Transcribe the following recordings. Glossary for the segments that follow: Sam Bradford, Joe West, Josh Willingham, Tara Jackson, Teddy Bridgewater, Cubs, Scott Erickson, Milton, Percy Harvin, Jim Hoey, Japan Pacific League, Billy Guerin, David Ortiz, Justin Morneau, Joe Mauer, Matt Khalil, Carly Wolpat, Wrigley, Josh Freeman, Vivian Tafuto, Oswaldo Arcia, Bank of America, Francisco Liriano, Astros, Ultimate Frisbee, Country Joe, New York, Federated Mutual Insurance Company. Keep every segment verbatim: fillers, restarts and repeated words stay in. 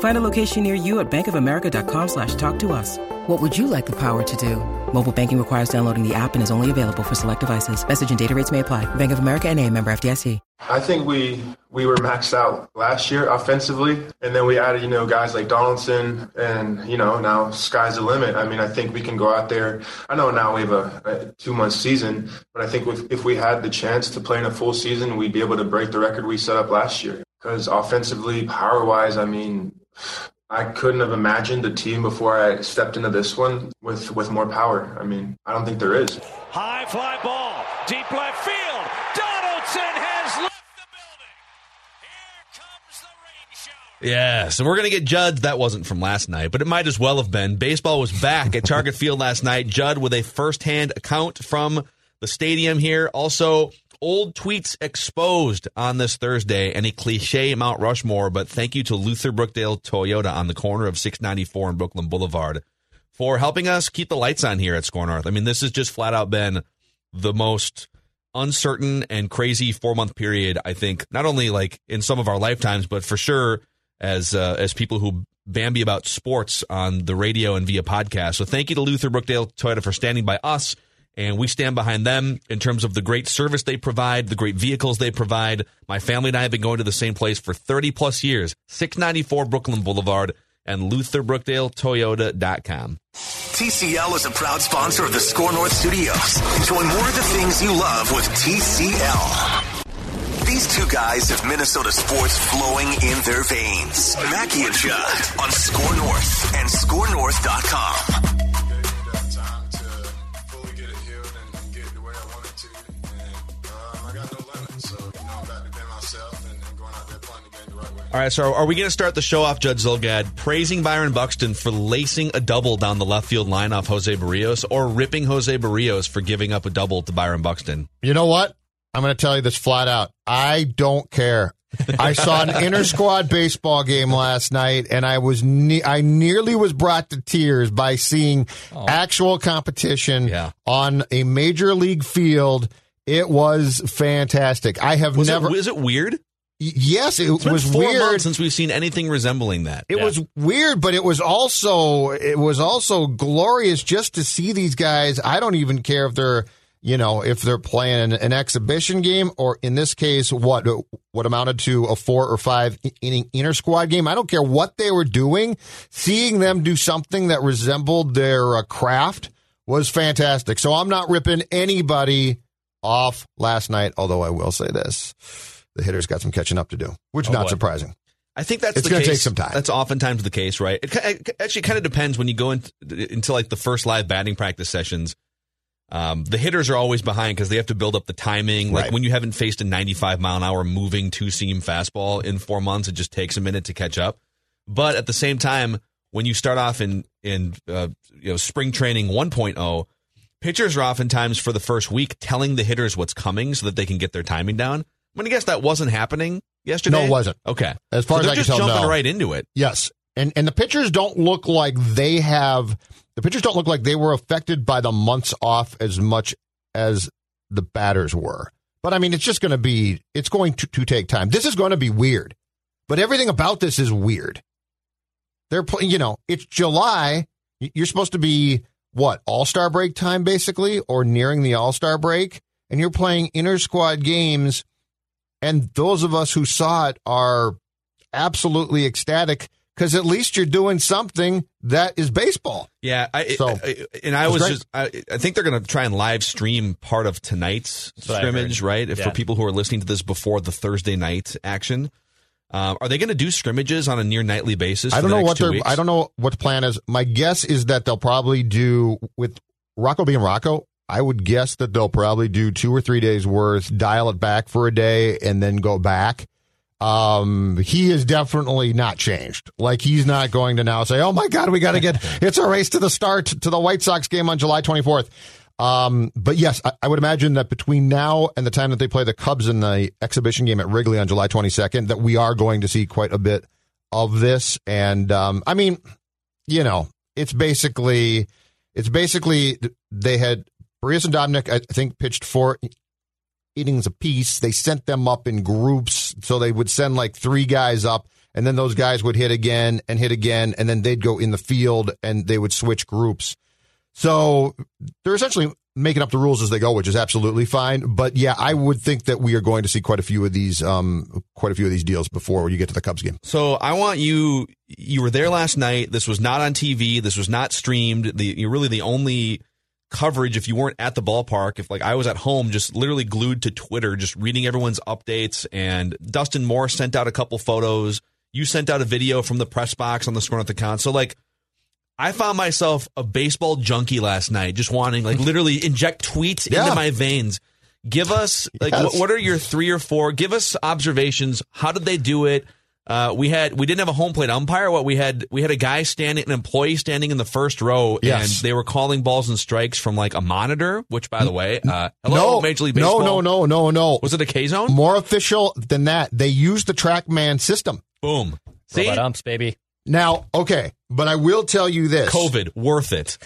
Find a location near you at bankofamerica.com slash talk to us. What would you like the power to do? Mobile banking requires downloading the app and is only available for select devices. Message and data rates may apply. Bank of America N A, member F D I C. I think we we were maxed out last year offensively, and then we added, you know, guys like Donaldson, and, you know, now sky's the limit. I mean, I think we can go out there. I know now we have a, a two-month season, but I think if, if we had the chance to play in a full season, we'd be able to break the record we set up last year. Because offensively, power-wise, I mean, I couldn't have imagined a team before I stepped into this one with, with more power. I mean, I don't think there is. High fly ball, deep left field. Donaldson has left the building. Here comes the rain shower. Yeah, so we're going to get Judd. That wasn't from last night, but it might as well have been. Baseball was back at Target Field last night. Judd with a firsthand account from the stadium here. Also, old tweets exposed on this Thursday, and a cliche Mount Rushmore, but thank you to Luther Brookdale Toyota on the corner of six ninety-four and Brooklyn Boulevard for helping us keep the lights on here at Score North. I mean, this has just flat out been the most uncertain and crazy four-month period, I think, not only like in some of our lifetimes, but for sure as uh, as people who bambi about sports on the radio and via podcast. So thank you to Luther Brookdale Toyota for standing by us. And we stand behind them in terms of the great service they provide, the great vehicles they provide. My family and I have been going to the same place for thirty plus years, six ninety-four Brooklyn Boulevard and Luther Brookdale Toyota dot com. T C L is a proud sponsor of the Score North Studios. Enjoy more of the things you love with T C L. These two guys have Minnesota sports flowing in their veins. Mackie and Judd on Score North and Score North dot com. All right, so are we going to start the show off, Judd Zulgad, praising Byron Buxton for lacing a double down the left field line off José Berríos, or ripping José Berríos for giving up a double to Byron Buxton? You know what? I'm going to tell you this flat out. I don't care. I saw an inter-squad baseball game last night, and I was ne- I nearly was brought to tears by seeing oh. actual competition yeah. on a major league field. It was fantastic. I have was never. It, was it weird? Yes, it it's was four weird months since we've seen anything resembling that. It yeah. was weird, but it was also it was also glorious just to see these guys. I don't even care if they're, you know, if they're playing an, an exhibition game, or in this case, what what amounted to a four or five inning inter squad game. I don't care what they were doing. Seeing them do something that resembled their uh, craft was fantastic. So I'm not ripping anybody off last night. Although I will say this. The hitter's got some catching up to do, which is oh, not boy. surprising. I think that's it's going to take some time. That's oftentimes the case, right? It, it actually kind of depends when you go in, into like the first live batting practice sessions. Um, the hitters are always behind because they have to build up the timing. Like right. when you haven't faced a ninety-five mile an hour moving two seam fastball in four months, it just takes a minute to catch up. But at the same time, when you start off in in uh, you know spring training one point oh, pitchers are oftentimes for the first week telling the hitters what's coming so that they can get their timing down. I'm going to guess that wasn't happening yesterday. No, it wasn't. Okay. As far so as I can tell, no. They're just jumping right into it. Yes. And and the pitchers don't look like they have the pitchers don't look like they were affected by the months off as much as the batters were. But I mean, it's just going to be it's going to, to take time. This is going to be weird. But everything about this is weird. They're you know, it's July. You're supposed to be what? All-Star break time basically, or nearing the All-Star break, and you're playing inter-squad games. And those of us who saw it are absolutely ecstatic because at least you're doing something that is baseball. Yeah, I, so, I, and I was, was just, I, I think they're going to try and live stream part of tonight's That's scrimmage, right? If, yeah. For people who are listening to this before the Thursday night action. Um, are they going to do scrimmages on a near nightly basis? I don't know what their I don't know what the plan is. My guess is that they'll probably do, with Rocco being Rocco, I would guess that they'll probably do two or three days worth, dial it back for a day, and then go back. Um, he is definitely not changed. Like, he's not going to now say, "Oh my God, we got to get it's a race to the start to the White Sox game on July twenty-fourth." Um, but yes, I, I would imagine that between now and the time that they play the Cubs in the exhibition game at Wrigley on July twenty-second, that we are going to see quite a bit of this. And, um, I mean, you know, it's basically, it's basically they had Berríos and Dominic, I think, pitched four innings apiece. They sent them up in groups. So they would send like three guys up, and then those guys would hit again and hit again. And then they'd go in the field and they would switch groups. So they're essentially making up the rules as they go, which is absolutely fine. But yeah, I would think that we are going to see quite a few of these, um, quite a few of these deals before you get to the Cubs game. So I want you, you were there last night. This was not on T V. This was not streamed. The, you're really the only coverage, if you weren't at the ballpark, if like I was at home, just literally glued to Twitter, just reading everyone's updates. And Dustin Moore sent out a couple photos. You sent out a video from the press box on the ScoreNorth account. So like, I found myself a baseball junkie last night, just wanting, like, literally inject tweets yeah. into my veins. Give us, like, yes. what, what are your three or four? Give us observations. How did they do it? Uh, we had, we didn't have a home plate umpire. What we had, we had a guy standing, an employee standing in the first row, yes. and they were calling balls and strikes from like a monitor. Which, by the way, uh, hello, no, Major League Baseball. No, no, no, no, no. Was it a K zone? More official than that. They used the TrackMan system. Boom. See? Robot umps, baby. Now, okay, but I will tell you this. COVID, worth it.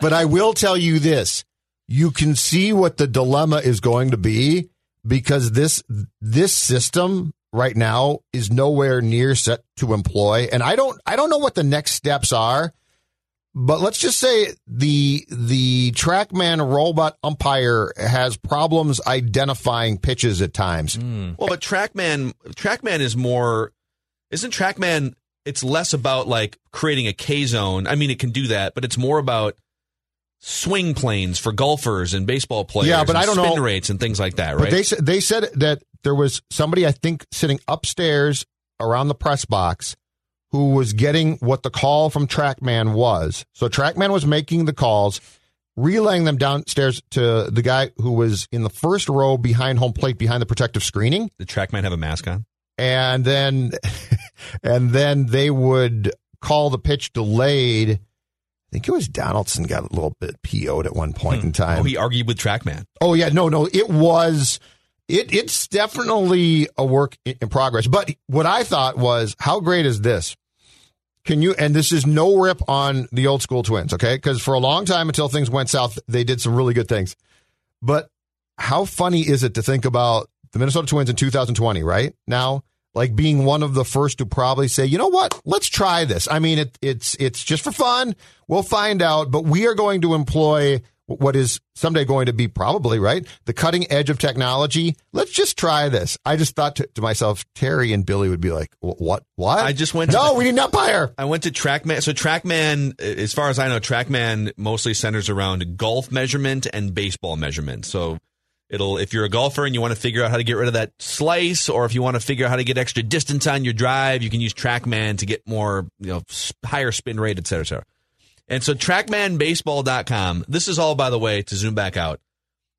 But I will tell you this. You can see what the dilemma is going to be, because this this system right now is nowhere near set to employ. And I don't I don't know what the next steps are, but let's just say the the TrackMan robot umpire has problems identifying pitches at times. Mm. Well, but TrackMan TrackMan is more isn't TrackMan It's less about like creating a K zone. I mean, it can do that, but it's more about swing planes for golfers and baseball players. Yeah, but and I don't spin know spin rates and things like that, right? But they they said that there was somebody, I think, sitting upstairs around the press box who was getting what the call from TrackMan was. So TrackMan was making the calls, relaying them downstairs to the guy who was in the first row behind home plate, behind the protective screening. Did TrackMan have a mask on? And then, and then they would call the pitch delayed. I think it was Donaldson got a little bit P O'd at one point hmm. in time. Oh, he argued with TrackMan. Oh yeah, no, no, it was, it it's definitely a work in progress. But what I thought was, how great is this? Can you? And this is no rip on the old school Twins, okay? Because for a long time, until things went south, they did some really good things. But how funny is it to think about the Minnesota Twins in two thousand twenty, right? Now, like being one of the first to probably say, you know what, let's try this. I mean, it, it's it's just for fun. We'll find out. But we are going to employ what is someday going to be probably, right, the cutting edge of technology. Let's just try this. I just thought to, to myself, Terry and Billy would be like, what? What? I just went. No, to, we need an umpire. I went to TrackMan. So TrackMan, as far as I know, TrackMan mostly centers around golf measurement and baseball measurement. So it'll, if you're a golfer and you want to figure out how to get rid of that slice, or if you want to figure out how to get extra distance on your drive, you can use TrackMan to get more, you know, higher spin rate, et cetera, et cetera. And so TrackMan Baseball dot com, this is all, by the way, to zoom back out.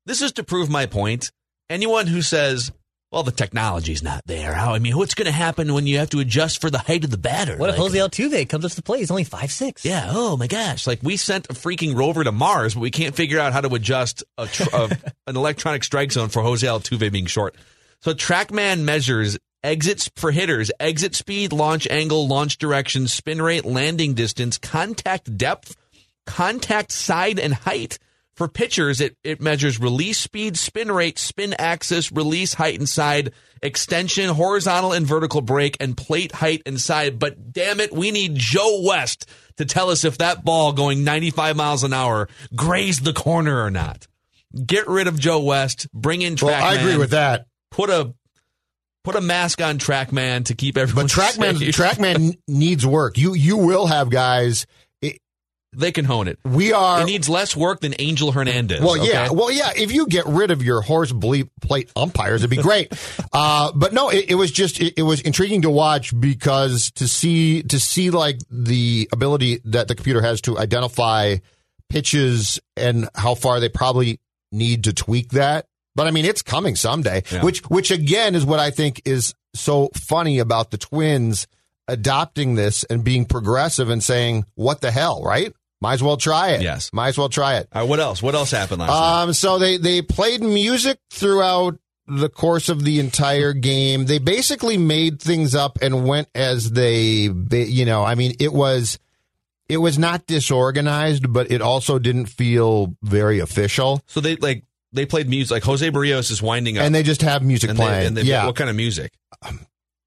This is to prove my point. Anyone who says, well, the technology's not there. How, I mean, what's going to happen when you have to adjust for the height of the batter? What like, if Jose Altuve comes up to play? He's only five six. Yeah. Oh, my gosh. Like, we sent a freaking rover to Mars, but we can't figure out how to adjust a tr- a, an electronic strike zone for Jose Altuve being short. So TrackMan measures exits for hitters, exit speed, launch angle, launch direction, spin rate, landing distance, contact depth, contact side and height. For pitchers, it, it measures release speed, spin rate, spin axis, release height and side, extension, horizontal and vertical break, and plate height and side. But damn it, we need Joe West to tell us if that ball going ninety-five miles an hour grazed the corner or not. Get rid of Joe West. Bring in TrackMan. Well, I agree with that. Put a... Put a mask on TrackMan to keep everyone but TrackMan, safe. TrackMan needs work. You you will have guys. It, they can hone it. We are. It needs less work than Angel Hernandez. Well, okay? yeah. Well, yeah. If you get rid of your horse bleep plate umpires, it'd be great. uh, but no, it, it was just it, it was intriguing to watch because to see to see like the ability that the computer has to identify pitches and how far they probably need to tweak that. But, I mean, it's coming someday, yeah. which, which again, is what I think is so funny about the Twins adopting this and being progressive and saying, what the hell, right? Might as well try it. Yes. Might as well try it. All right, what else? What else happened last night? Um, so they, they played music throughout the course of the entire game. They basically made things up and went as they, you know, I mean, it was... It was not disorganized, but it also didn't feel very official. So they like they played music. Like José Berríos is winding up, and they just have music and playing. They, and they, yeah, what kind of music? Um,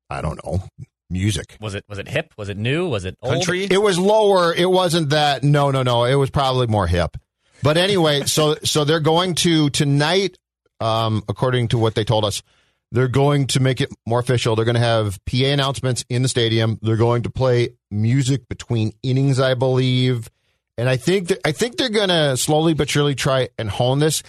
I don't know. Music was it? Was it hip? Was it new? Was it old? Country? It was lower. It wasn't that. No, no, no. It was probably more hip. But anyway, so so they're going to tonight. Um, according to what they told us, they're going to make it more official. They're going to have P A announcements in the stadium. They're going to play music between innings, I believe. And I think that, I think they're going to slowly but surely try and hone this.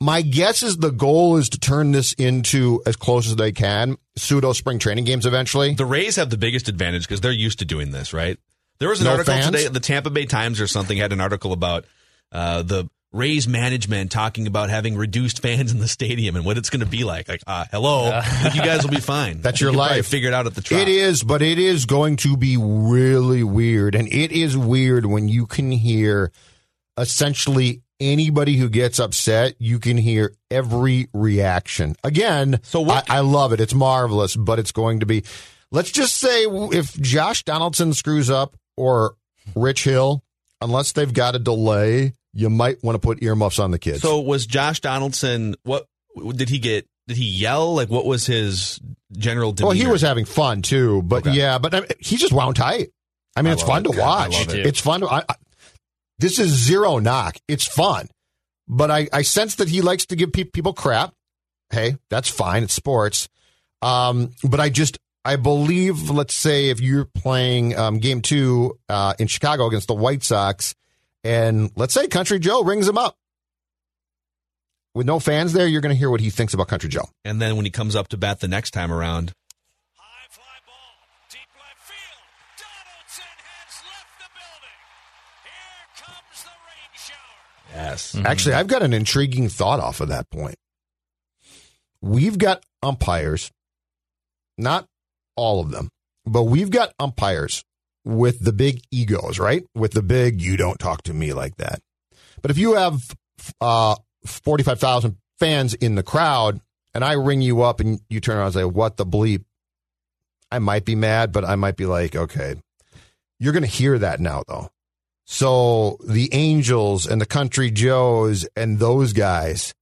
My guess is the goal is to turn this into, as close as they can, pseudo spring training games eventually. The Rays have the biggest advantage because they're used to doing this, right? There was an no article fans? today, the Tampa Bay Times or something had an article about uh, the Rays management talking about having reduced fans in the stadium and what it's going to be like. Like, uh, hello, you guys will be fine. That's your life. Figure it out at the trial. It is, but it is going to be really weird. And it is weird when you can hear essentially anybody who gets upset, you can hear every reaction. Again, so what, I, I love it. It's marvelous, but it's going to be, let's just say if Josh Donaldson screws up or Rich Hill, unless they've got a delay, you might want to put earmuffs on the kids. So was Josh Donaldson, what did he get? Did he yell? Like, what was his general demeanor? Well, he was having fun, too. But, okay. yeah, but I mean, he just wound tight. I mean, I it's, fun it. I it. it's fun to watch. It's fun. This is zero knock. It's fun. But I, I sense that he likes to give pe- people crap. Hey, that's fine. It's sports. Um, but I just, I believe, let's say, if you're playing um, game two uh, in Chicago against the White Sox, and let's say Country Joe rings him up. With no fans there, you're going to hear what he thinks about Country Joe. And then when he comes up to bat the next time around. High fly ball, deep left field. Donaldson has left the building. Here comes the rain shower. Yes. Mm-hmm. Actually, I've got an intriguing thought off of that point. We've got umpires, not all of them, but we've got umpires with the big egos, right? With the big, you don't talk to me like that. But if you have uh, forty-five thousand fans in the crowd and I ring you up and you turn around and say, what the bleep? I might be mad, but I might be like, okay. You're going to hear that now, though. So the Angels and the Country Joes and those guys,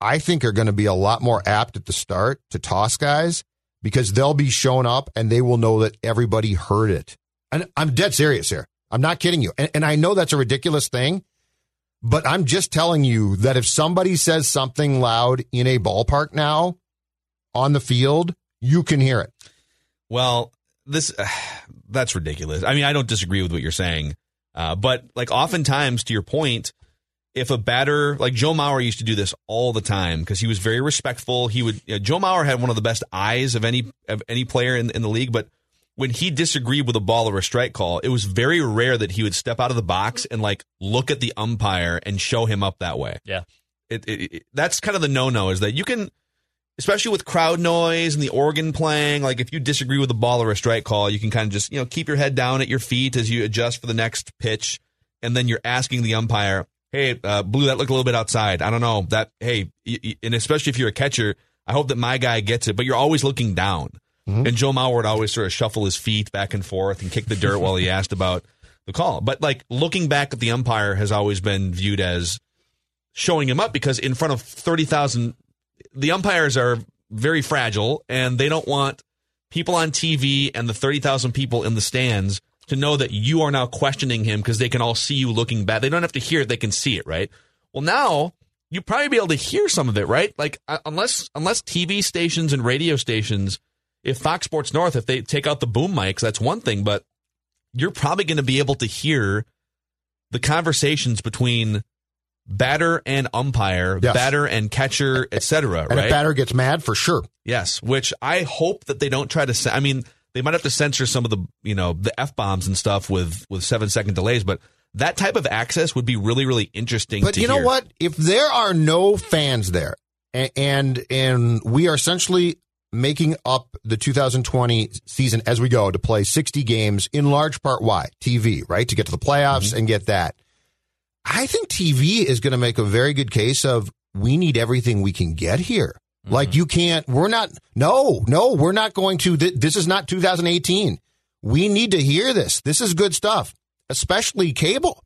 I think are going to be a lot more apt at the start to toss guys because they'll be shown up and they will know that everybody heard it. And I'm dead serious here. I'm not kidding you. And, and I know that's a ridiculous thing, but I'm just telling you that if somebody says something loud in a ballpark now on the field, you can hear it. Well, this uh, that's ridiculous. I mean, I don't disagree with what you're saying, uh, but like oftentimes, to your point, if a batter like Joe Mauer used to do this all the time because he was very respectful. He would. You know, Joe Mauer had one of the best eyes of any of any player in, in the league, but when he disagreed with a ball or a strike call, it was very rare that he would step out of the box and like look at the umpire and show him up that way. Yeah, it, it, it, that's kind of the no-no is that you can, especially with crowd noise and the organ playing, like if you disagree with a ball or a strike call, you can kind of just, you know, keep your head down at your feet as you adjust for the next pitch. And then you're asking the umpire, hey, uh, Blue, that looked a little bit outside. I don't know that. Hey, y- y- and especially if you're a catcher, I hope that my guy gets it, but you're always looking down. Mm-hmm. And Joe Mauer would always sort of shuffle his feet back and forth and kick the dirt while he asked about the call. But, like, looking back at the umpire has always been viewed as showing him up because in front of thirty thousand, the umpires are very fragile, and they don't want people on T V and the thirty thousand people in the stands to know that you are now questioning him because they can all see you looking bad. They don't have to hear it. They can see it, right? Well, now you'll probably be able to hear some of it, right? Like, unless unless T V stations and radio stations – if Fox Sports North, if they take out the boom mics, that's one thing, but you're probably going to be able to hear the conversations between batter and umpire, yes. batter and catcher, et cetera, and right? If batter gets mad, for sure. Yes, which I hope that they don't try to... I mean, they might have to censor some of the, you know, the F-bombs and stuff with, with seven-second delays, but that type of access would be really, really interesting but to hear. But you know what? If there are no fans there, and, and and we are essentially making up the two thousand twenty season as we go to play sixty games, in large part why? T V, right? To get to the playoffs mm-hmm. and get that. I think T V is going to make a very good case of, we need everything we can get here. Mm-hmm. Like, you can't, we're not, no, no, we're not going to, th- this is not two thousand eighteen. We need to hear this. This is good stuff, especially cable.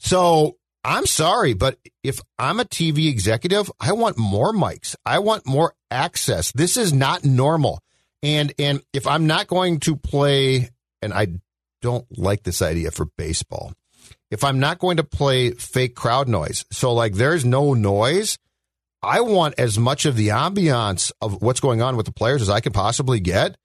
So I'm sorry, but if I'm a T V executive, I want more mics. I want more access. This is not normal. And and if I'm not going to play, and I don't like this idea for baseball, if I'm not going to play fake crowd noise, so like there's no noise, I want as much of the ambiance of what's going on with the players as I can possibly get.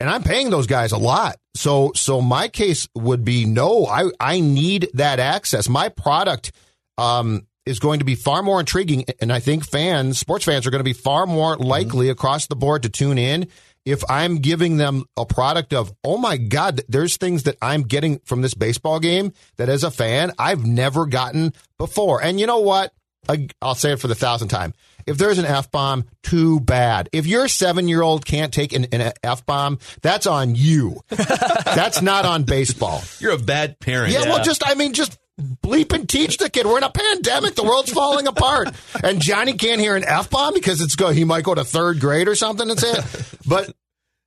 And I'm paying those guys a lot. So so my case would be, no, I, I need that access. My product um, is going to be far more intriguing, and I think fans, sports fans, are going to be far more likely mm-hmm. across the board to tune in if I'm giving them a product of, oh, my God, there's things that I'm getting from this baseball game that, as a fan, I've never gotten before. And you know what? I, I'll say it for the thousandth time. If there's an F-bomb, too bad. If your seven-year-old can't take an, an F-bomb, that's on you. That's not on baseball. You're a bad parent. Yeah, yeah, well, just, I mean, just bleep and teach the kid. We're in a pandemic. The world's falling apart. And Johnny can't hear an F-bomb because it's go. he might go to third grade or something. That's it. But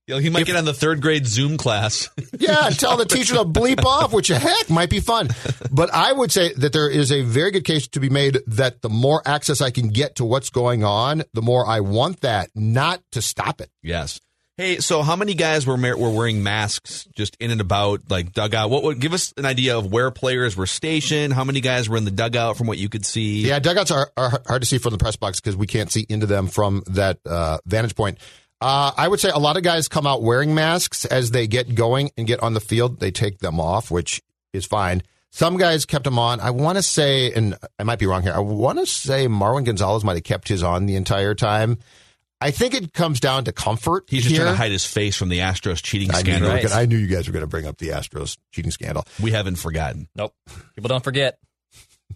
you know, he might if, get on the third grade Zoom class. Yeah, and tell the teacher to bleep off, which, heck, might be fun. But I would say that there is a very good case to be made that the more access I can get to what's going on, the more I want that, not to stop it. Yes. Hey, so how many guys were were wearing masks just in and about, like, dugout? What would give us an idea of where players were stationed? How many guys were in the dugout from what you could see? Yeah, dugouts are, are hard to see from the press box because we can't see into them from that uh, vantage point. Uh, I would say a lot of guys come out wearing masks. As they get going and get on the field, they take them off, which is fine. Some guys kept them on. I want to say, and I might be wrong here, I want to say Marwin Gonzalez might have kept his on the entire time. I think it comes down to comfort. He's just here. trying to hide his face from the Astros cheating I scandal. Knew right. gonna, I knew you guys were going to bring up the Astros cheating scandal. We haven't forgotten. Nope. People don't forget.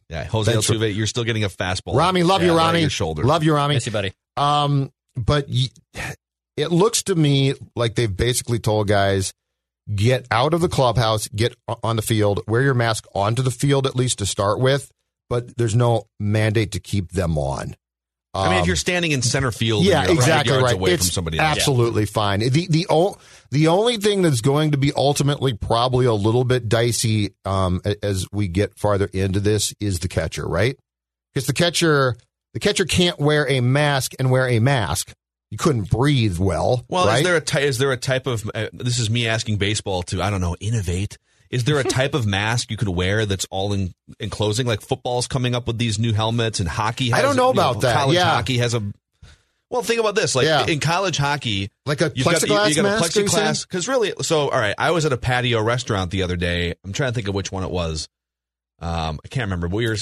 Yeah, Jose Altuve, you're still getting a fastball. Rami, love yeah, you, Rami. Right on your shoulder. Love you, Rami. Miss you, buddy. Um, but... Y- It looks to me like they've basically told guys, get out of the clubhouse, get on the field, wear your mask onto the field at least to start with, but there's no mandate to keep them on. Um, I mean, if you're standing in center field, yeah, and you're exactly right. Away it's from somebody else. Absolutely yeah. fine. The the o- the only thing that's going to be ultimately probably a little bit dicey um, as we get farther into this is the catcher, right? Because the catcher the catcher can't wear a mask and wear a mask. You couldn't breathe well. Well, right? is there a ty- is there a type of uh, this is me asking baseball to I don't know innovate. Is there a type of mask you could wear that's all in enclosing? Like football's coming up with these new helmets, and hockey. Has, I don't know about know, that. College yeah. hockey has a. Well, think about this. Like yeah. in college hockey, like a you've plexiglass got, you, you got mask. A plexiglass, because really, so all right. I was at a patio restaurant the other day. I'm trying to think of which one it was. Um, I can't remember. We were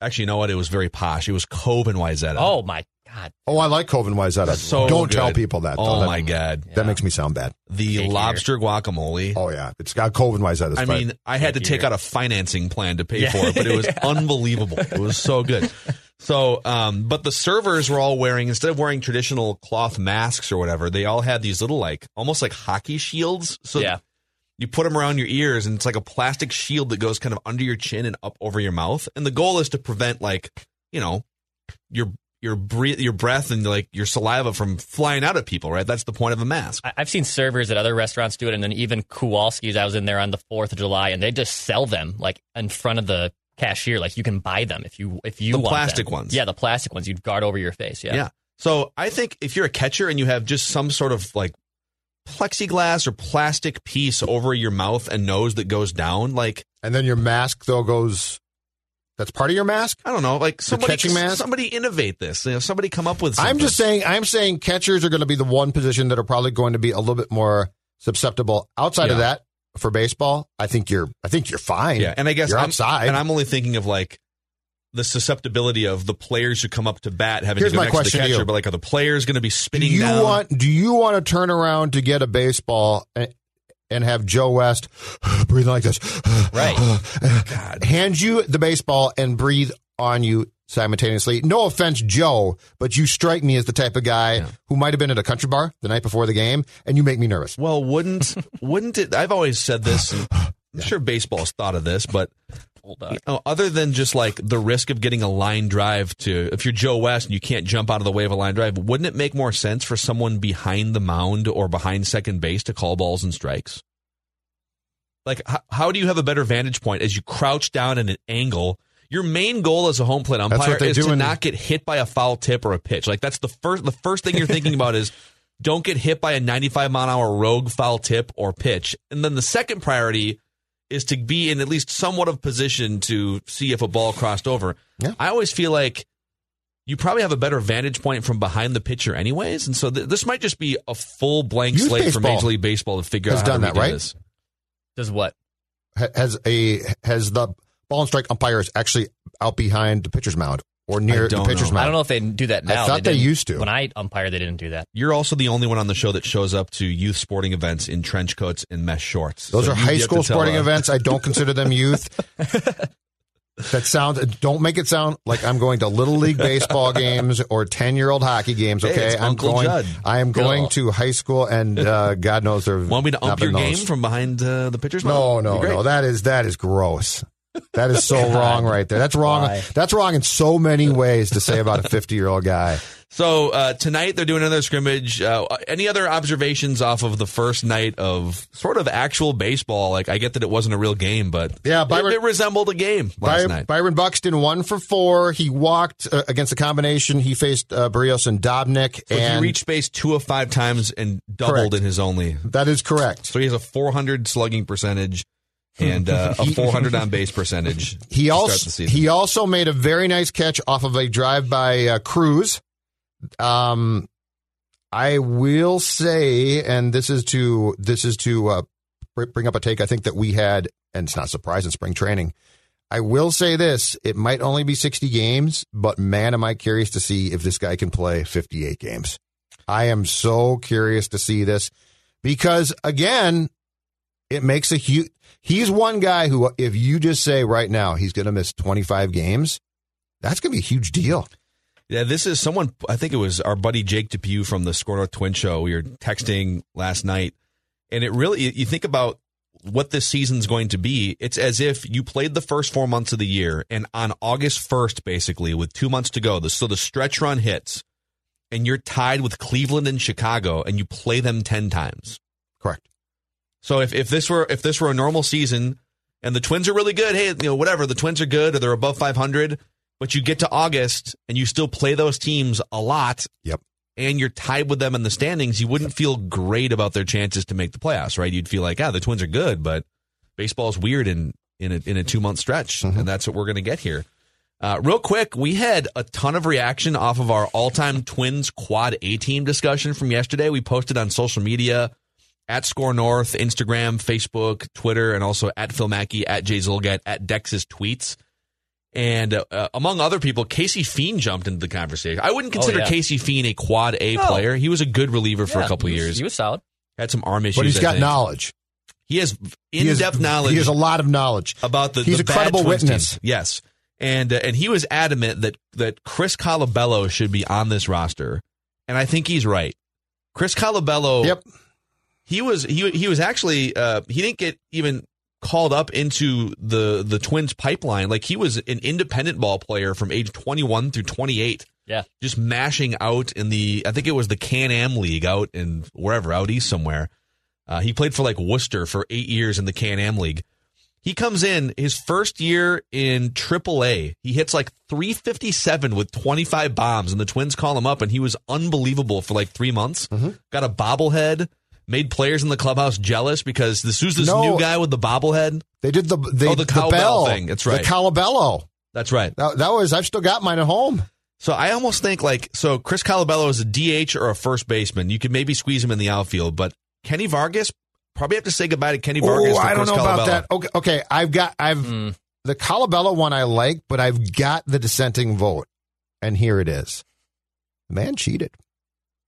actually, you know what? It was very posh. It was Cove and Wayzata. Oh my. God. Oh, I like Cove and Wayzata. So Don't good. tell people that. Though. Oh, that, my God. That yeah. makes me sound bad. The Take lobster here. guacamole. Oh, yeah. It's got Cove and Wayzata. I mean, I had Take to take here. out a financing plan to pay yeah. for it, but it was yeah. unbelievable. It was so good. So, um, but the servers were all wearing, instead of wearing traditional cloth masks or whatever, they all had these little, like, almost like hockey shields. So yeah. you put them around your ears, and it's like a plastic shield that goes kind of under your chin and up over your mouth. And the goal is to prevent, like, you know, your... your breath, your breath and like your saliva from flying out at people, right? That's the point of a mask. I've seen servers at other restaurants do it, and then even Kowalski's. I was in there on the fourth of July, and they just sell them like in front of the cashier. Like you can buy them if you if you the want plastic them. ones. Yeah, the plastic ones you'd guard over your face. Yeah. Yeah. So I think if you're a catcher and you have just some sort of like plexiglass or plastic piece over your mouth and nose that goes down, like, and then your mask though goes That's part of your mask? I don't know. Like somebody, catching mask? Somebody innovate this. You know, somebody come up with something. I'm just saying, I'm saying catchers are going to be the one position that are probably going to be a little bit more susceptible. Outside yeah. of that, for baseball, I think you're I think you're fine. Yeah, and I guess you're I'm, outside. And I'm only thinking of like the susceptibility of the players who come up to bat having Here's to go next to the catcher, to but like are the players going to be spinning do you down? Want, do you want to turn around to get a baseball and, and have Joe West breathe like this, right? God. Hand you the baseball and breathe on you simultaneously. No offense, Joe, but you strike me as the type of guy yeah. who might have been at a country bar the night before the game, and you make me nervous. Well, wouldn't wouldn't it? I've always said this. And I'm yeah. sure baseball's thought of this, but you know, other than just like the risk of getting a line drive to, if you're Joe West and you can't jump out of the way of a line drive, wouldn't it make more sense for someone behind the mound or behind second base to call balls and strikes? Like, how, how do you have a better vantage point as you crouch down in an angle? Your main goal as a home plate umpire is to not get hit by a foul tip or a pitch. Like, that's the first the first thing you're thinking about is don't get hit by a ninety-five mile an hour rogue foul tip or pitch. And then the second priority is to be in at least somewhat of position to see if a ball crossed over. Yeah. I always feel like you probably have a better vantage point from behind the pitcher anyways. And so th- this might just be a full blank Youth slate for Major League Baseball to figure out how done that, right? This. Does what? Has a has the ball and strike umpires actually out behind the pitcher's mound or near the pitcher's know. mound? I don't know if they do that now. I thought they, they used to. When I umpire, they didn't do that. You're also the only one on the show that shows up to youth sporting events in trench coats and mesh shorts. Those so are high school sporting events. I don't consider them youth. That sounds. Don't make it sound like I'm going to Little League baseball games or ten-year-old hockey games. Okay, hey, I'm Uncle going. Judd. I am going to high school, and uh, God knows there. Want me to ump your game those. from behind uh, the pitcher's mound? No, no, no. That is that is gross. That is so wrong right there. That's wrong. Why? That's wrong in so many ways to say about a fifty-year-old guy. So uh, tonight they're doing another scrimmage. Uh, any other observations off of the first night of sort of actual baseball? Like, I get that it wasn't a real game, but yeah, Byron, it, it resembled a game last Byron, night. Byron Buxton, one for four. He walked uh, against a combination. He faced uh, Berríos and Dobnik. So and he reached base two of five times and doubled correct. in his only. That is correct. So he has a four hundred slugging percentage. And uh, a four hundred on base percentage. He also he also made a very nice catch off of a drive by uh, Cruz. Um, I will say, and this is to this is to uh, bring up a take I think that we had, and it's not surprising, spring training. I will say this: it might only be sixty games, but man, am I curious to see if this guy can play fifty-eight games. I am so curious to see this because again, it makes a huge. He's one guy who, if you just say right now he's going to miss twenty-five games, that's going to be a huge deal. Yeah, this is someone, I think it was our buddy Jake DePew from the Score North Twin Show. We were texting last night, and it really, you think about what this season's going to be. It's as if you played the first four months of the year, and on August first, basically, with two months to go, the, so the stretch run hits, and you're tied with Cleveland and Chicago, and you play them ten times. Correct. So if, if this were if this were a normal season and the Twins are really good, hey, you know, whatever, the Twins are good or they're above five hundred, but you get to August and you still play those teams a lot. Yep. And you're tied with them in the standings, you wouldn't feel great about their chances to make the playoffs, right? You'd feel like, ah, the Twins are good, but baseball is weird in in a, in a two-month stretch, mm-hmm. and that's what we're going to get here. Uh, real quick, we had a ton of reaction off of our all-time Twins quad A-team discussion from yesterday. We posted on social media. At Score North, Instagram, Facebook, Twitter, and also at Phil Mackey, at Jay Zolgat, at Dex's Tweets. And uh, among other people, Casey Fien jumped into the conversation. I wouldn't consider oh, yeah. Casey Fien a quad A no. player. He was a good reliever yeah, for a couple he was, years. He was solid. Had some arm issues. But he's got knowledge. He has in-depth knowledge. He has a lot of knowledge. About the He's the a credible witness. Team. Yes. And uh, and he was adamant that, that Chris Colabello should be on this roster. And I think he's right. Chris Colabello... Yep. He was he he was actually uh, he didn't get even called up into the the Twins pipeline. Like, he was an independent ball player from age twenty-one through twenty-eight. Yeah, just mashing out in the I think it was the Can-Am League out in wherever out east somewhere. Uh, he played for like Worcester for eight years in the Can-Am League. He comes in his first year in triple A. He hits like three fifty-seven with twenty-five bombs, and the Twins call him up, and he was unbelievable for like three months. Mm-hmm. Got a bobblehead. Made players in the clubhouse jealous because this who's this no, new guy with the bobblehead. They did the they, oh, the, the bell thing. It's right. The Colabello. That's right. That, that was, I've still got mine at home. So I almost think like, so Chris Colabello is a D H or a first baseman. You could maybe squeeze him in the outfield, but Kenny Vargas, probably have to say goodbye to Kenny Vargas. Oh, I don't Chris know Colabello. About that. Okay, okay, I've got, I've, mm. the Colabello one I like, but I've got the dissenting vote. And here it is. The man cheated.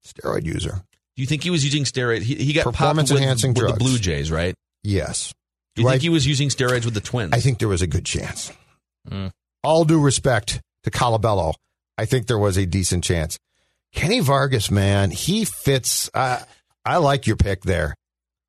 Steroid user. Do you think he was using steroids? He, he got performance with, enhancing with drugs. The Blue Jays, right? Yes. Do you right. think he was using steroids with the Twins? I think there was a good chance. Mm. All due respect to Colabello, I think there was a decent chance. Kenny Vargas, man, he fits. Uh, I like your pick there.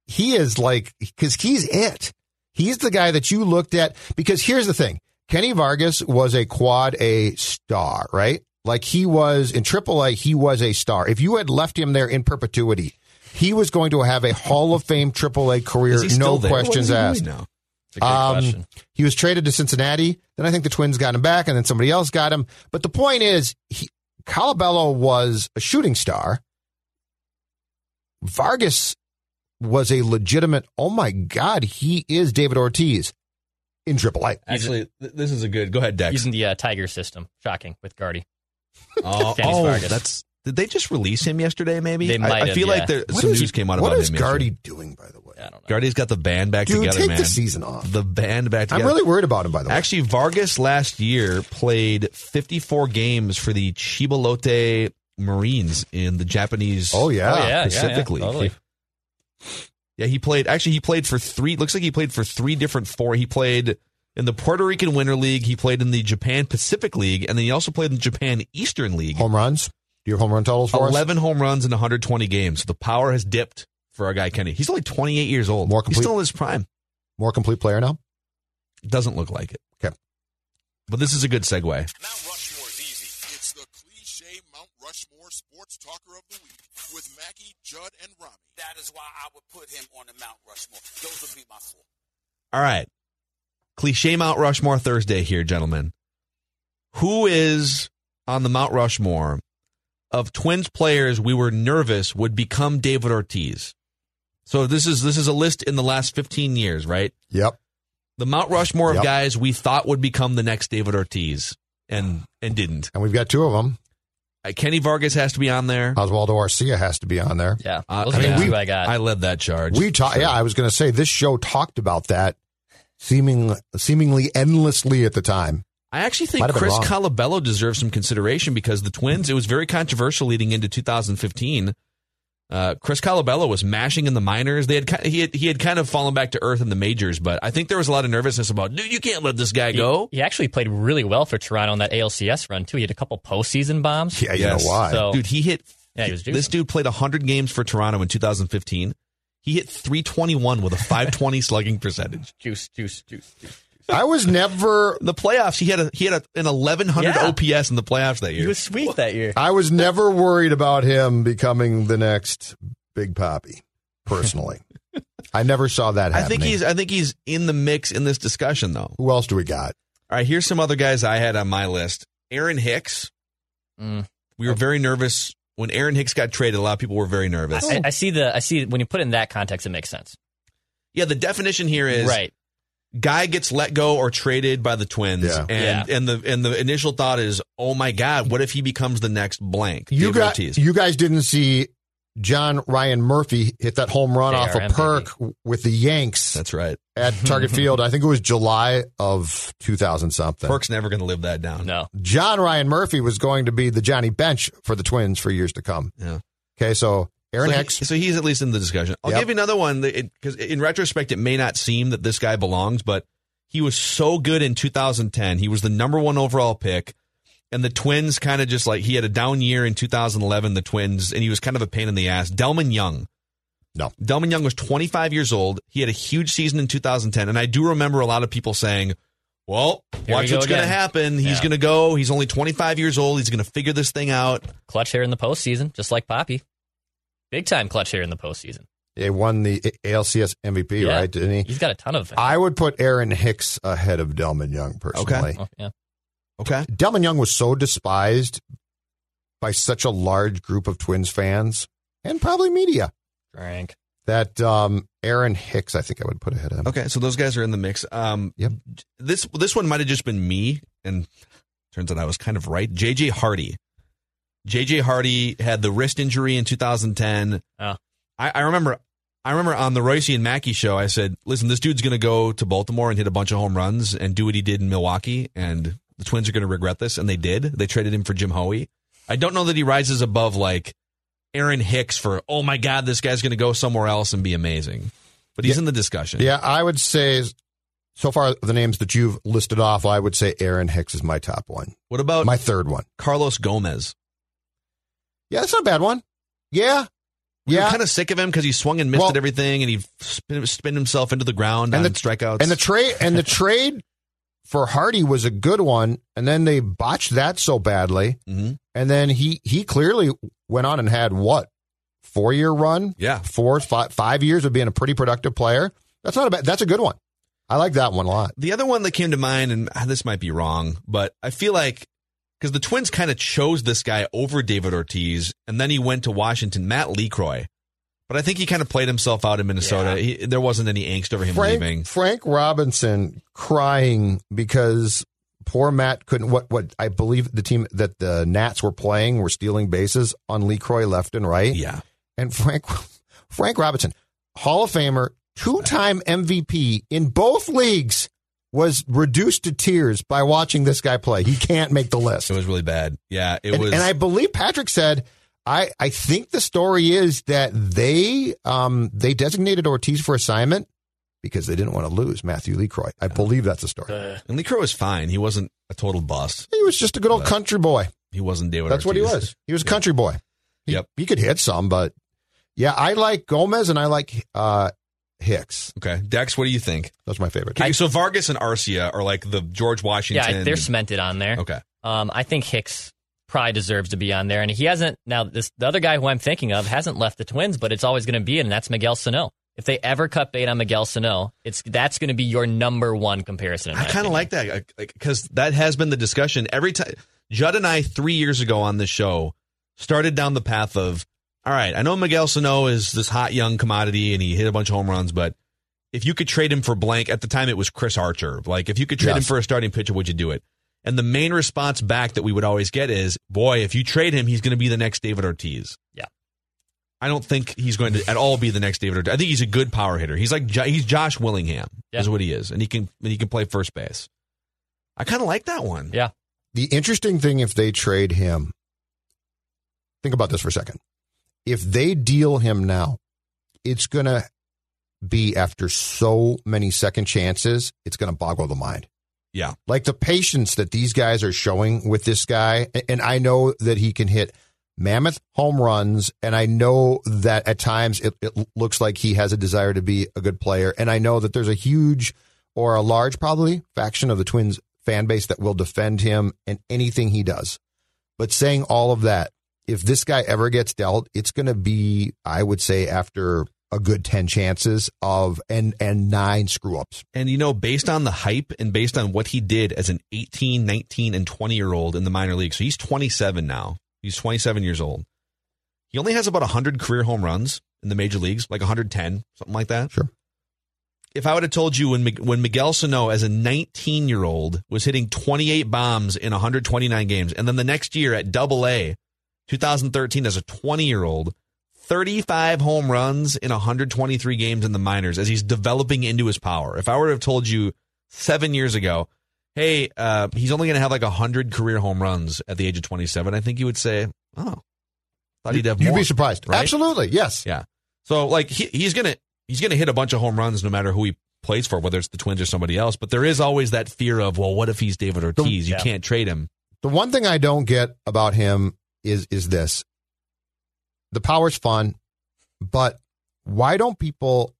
He is like, because he's it. He's the guy that you looked at. Because here's the thing. Kenny Vargas was a quad A star, right? Like he was in triple A, he was a star. If you had left him there in perpetuity, he was going to have a Hall of Fame triple A career, no questions asked. No. Um, question. He was traded to Cincinnati. Then I think the Twins got him back, and then somebody else got him. But the point is, he, Colabello was a shooting star. Vargas was a legitimate, oh my God, he is David Ortiz in triple A. Actually, this is a good, go ahead, Dex. Using the uh, Tiger system. Shocking, with Gardy. Oh, oh that's, did they just release him yesterday, maybe? They might I, have, I feel yeah. like there, some is, news came out about him. What is Gardy doing, by the way? I don't know. Gardy's got the band back Dude, together, man. Dude, take the season off. The band back together. I'm really worried about him, by the way. Actually, Vargas last year played fifty-four games for the Chibolote Marines in the Japanese oh, yeah. Oh, yeah, Pacific yeah, yeah. League. Totally. Yeah, he played. Actually, he played for three. Looks like he played for three different four. He played in the Puerto Rican Winter League. He played in the Japan Pacific League, and then he also played in the Japan Eastern League. Home runs? Do your home run totals for us? Eleven home runs in one hundred twenty games. The power has dipped for our guy Kenny. He's only twenty-eight years old. More complete, he's still in his prime. More complete player now. Doesn't look like it. Okay, but this is a good segue. Now Rushmore's easy. It's the cliche Mount Rushmore Sports Talker of the Week. With Mackie, Judd, and Robbie. That is why I would put him on the Mount Rushmore. Those would be my four. All right. Cliche Mount Rushmore Thursday here, gentlemen. Who is on the Mount Rushmore of Twins players we were nervous would become David Ortiz? So this is this is a list in the last fifteen years, right? Yep. The Mount Rushmore yep. of guys we thought would become the next David Ortiz and and didn't. And we've got two of them. Kenny Vargas has to be on there. Oswaldo Arcia has to be on there. Yeah, uh, I mean, we, I, got. I led that charge. We talked. Sure. Yeah, I was going to say this show talked about that, seemingly seemingly endlessly at the time. I actually think Chris Colabello deserves some consideration because the Twins. It was very controversial leading into two thousand fifteen. Uh, Chris Colabello was mashing in the minors. They had he had he had kind of fallen back to earth in the majors, but I think there was a lot of nervousness about, dude, you can't let this guy go. He, he actually played really well for Toronto on that A L C S run too. He had a couple postseason bombs. Yeah, you yes. know why, so, dude? He hit. Yeah, he was this dude played one hundred games for Toronto in two thousand fifteen. He hit three twenty-one with a five twenty slugging percentage. Juice, juice, juice, juice. I was never in the playoffs. He had a he had a, an eleven hundred yeah. O P S in the playoffs that year. He was sweet that year. I was never worried about him becoming the next Big Papi. Personally, I never saw that happening. I think he's I think he's in the mix in this discussion though. Who else do we got? All right, here's some other guys I had on my list. Aaron Hicks. Mm. We were very nervous when Aaron Hicks got traded. A lot of people were very nervous. I, I see the I see when you put it in that context, it makes sense. Yeah, the definition here is right. Guy gets let go or traded by the Twins, yeah. and yeah. and the and the initial thought is, oh my God, what if he becomes the next blank? You got, you guys didn't see John Ryan Murphy hit that home run off a Perk with the Yanks. That's right at Target Field. I think it was July of two thousand something. Perk's never going to live that down. No, John Ryan Murphy was going to be the Johnny Bench for the Twins for years to come. Yeah. Okay, so. Aaron so Hicks. He, so he's at least in the discussion. I'll yep. give you another one because in retrospect, it may not seem that this guy belongs, but he was so good in two thousand ten. He was the number one overall pick, and the Twins kind of just like he had a down year in two thousand eleven, the Twins, and he was kind of a pain in the ass. Delmon Young. No. Delmon Young was twenty-five years old. He had a huge season in two thousand ten, and I do remember a lot of people saying, well, here watch we go what's going to happen. Yeah. He's going to go. He's only twenty-five years old. He's going to figure this thing out. Clutch here in the postseason, just like Papi. Big time clutch here in the postseason. He won the A L C S M V P, yeah. right? Didn't he? He's got a ton of it. I would put Aaron Hicks ahead of Delmon Young personally. Okay. Oh, yeah. Okay. Delmon Young was so despised by such a large group of Twins fans and probably media. Frank. That um, Aaron Hicks, I think I would put ahead of him. Okay, so those guys are in the mix. Um, yep. This this one might have just been me, and turns out I was kind of right. J J. Hardy. J J. Hardy had the wrist injury in two thousand ten. Oh. I, I remember I remember on the Royce and Mackey show, I said, listen, this dude's going to go to Baltimore and hit a bunch of home runs and do what he did in Milwaukee, and the Twins are going to regret this, and they did. They traded him for Jim Hoey. I don't know that he rises above, like, Aaron Hicks for, oh, my God, this guy's going to go somewhere else and be amazing. But he's yeah. in the discussion. Yeah, I would say, so far, the names that you've listed off, I would say Aaron Hicks is my top one. What about my third one? Carlos Gomez. Yeah, that's not a bad one. Yeah. We yeah. were kind of sick of him because he swung and missed well, at everything, and he spin, spin himself into the ground and on the strikeouts. And the trade and the trade for Hardy was a good one, and then they botched that so badly, mm-hmm. and then he he clearly went on and had what four year run? Yeah, four five, five years of being a pretty productive player. That's not a bad. That's a good one. I like that one a lot. The other one that came to mind, and this might be wrong, but I feel like. Because the Twins kind of chose this guy over David Ortiz, and then he went to Washington, Matt Lekroy. But I think he kind of played himself out in Minnesota. Yeah. He, there wasn't any angst over him Frank, leaving. Frank Robinson crying because poor Matt couldn't, what what I believe the team that the Nats were playing were stealing bases on Lekroy left and right. Yeah. And Frank Frank Robinson, Hall of Famer, two-time M V P in both leagues, was reduced to tears by watching this guy play. He can't make the list. It was really bad. Yeah, it and, was. And I believe Patrick said, I, I think the story is that they um, they designated Ortiz for assignment because they didn't want to lose Matthew Lekroy. I believe that's the story. Uh, and Lekroy was fine. He wasn't a total bust. He was just a good old country boy. He wasn't David That's Ortiz. What he was. He was a yep. country boy. He, yep. He could hit some, but yeah, I like Gomez and I like uh Hicks. Okay. Dex, what do you think? That's my favorite. Okay, I, so Vargas and Arcia are like the George Washington. Yeah, they're cemented on there. Okay. Um, I think Hicks probably deserves to be on there. And he hasn't, now this the other guy who I'm thinking of hasn't left the Twins, but it's always going to be it, and that's Miguel Sano. If they ever cut bait on Miguel Sano, it's that's going to be your number one comparison. I kind of like that because like, that has been the discussion. Every time, Judd and I three years ago on this show started down the path of, all right, I know Miguel Sano is this hot young commodity and he hit a bunch of home runs, but if you could trade him for blank, at the time it was Chris Archer, like if you could trade yes. him for a starting pitcher, would you do it? And the main response back that we would always get is, boy, if you trade him, he's going to be the next David Ortiz. Yeah. I don't think he's going to at all be the next David Ortiz. I think he's a good power hitter. He's like, he's Josh Willingham yeah. is what he is. And he can, and he can play first base. I kind of like that one. Yeah. The interesting thing, if they trade him, think about this for a second. If they deal him now, it's going to be after so many second chances, it's going to boggle the mind. Yeah. Like the patience that these guys are showing with this guy, and I know that he can hit mammoth home runs, and I know that at times it, it looks like he has a desire to be a good player, and I know that there's a huge or a large probably faction of the Twins fan base that will defend him and anything he does. But saying all of that, if this guy ever gets dealt, it's going to be, I would say, after a good ten chances of and and nine screw-ups. And, you know, based on the hype and based on what he did as an eighteen, nineteen, and twenty-year-old in the minor league, so he's twenty-seven now. He's twenty-seven years old. He only has about one hundred career home runs in the major leagues, like one hundred ten, something like that. Sure. If I would have told you when when Miguel Sano as a nineteen-year-old was hitting twenty-eight bombs in one hundred twenty-nine games, and then the next year at Double A, two thousand thirteen, as a twenty-year-old, thirty-five home runs in one hundred twenty-three games in the minors as he's developing into his power. If I were to have told you seven years ago, hey, uh, he's only going to have like one hundred career home runs at the age of twenty-seven, I think you would say, oh, thought he'd have more. You'd be surprised. Right? Absolutely, yes. Yeah. So, like, he, he's going to he's gonna hit a bunch of home runs no matter who he plays for, whether it's the Twins or somebody else. But there is always that fear of, well, what if he's David Ortiz? You yeah. can't trade him. The one thing I don't get about him is is this. The power's fun, but why don't people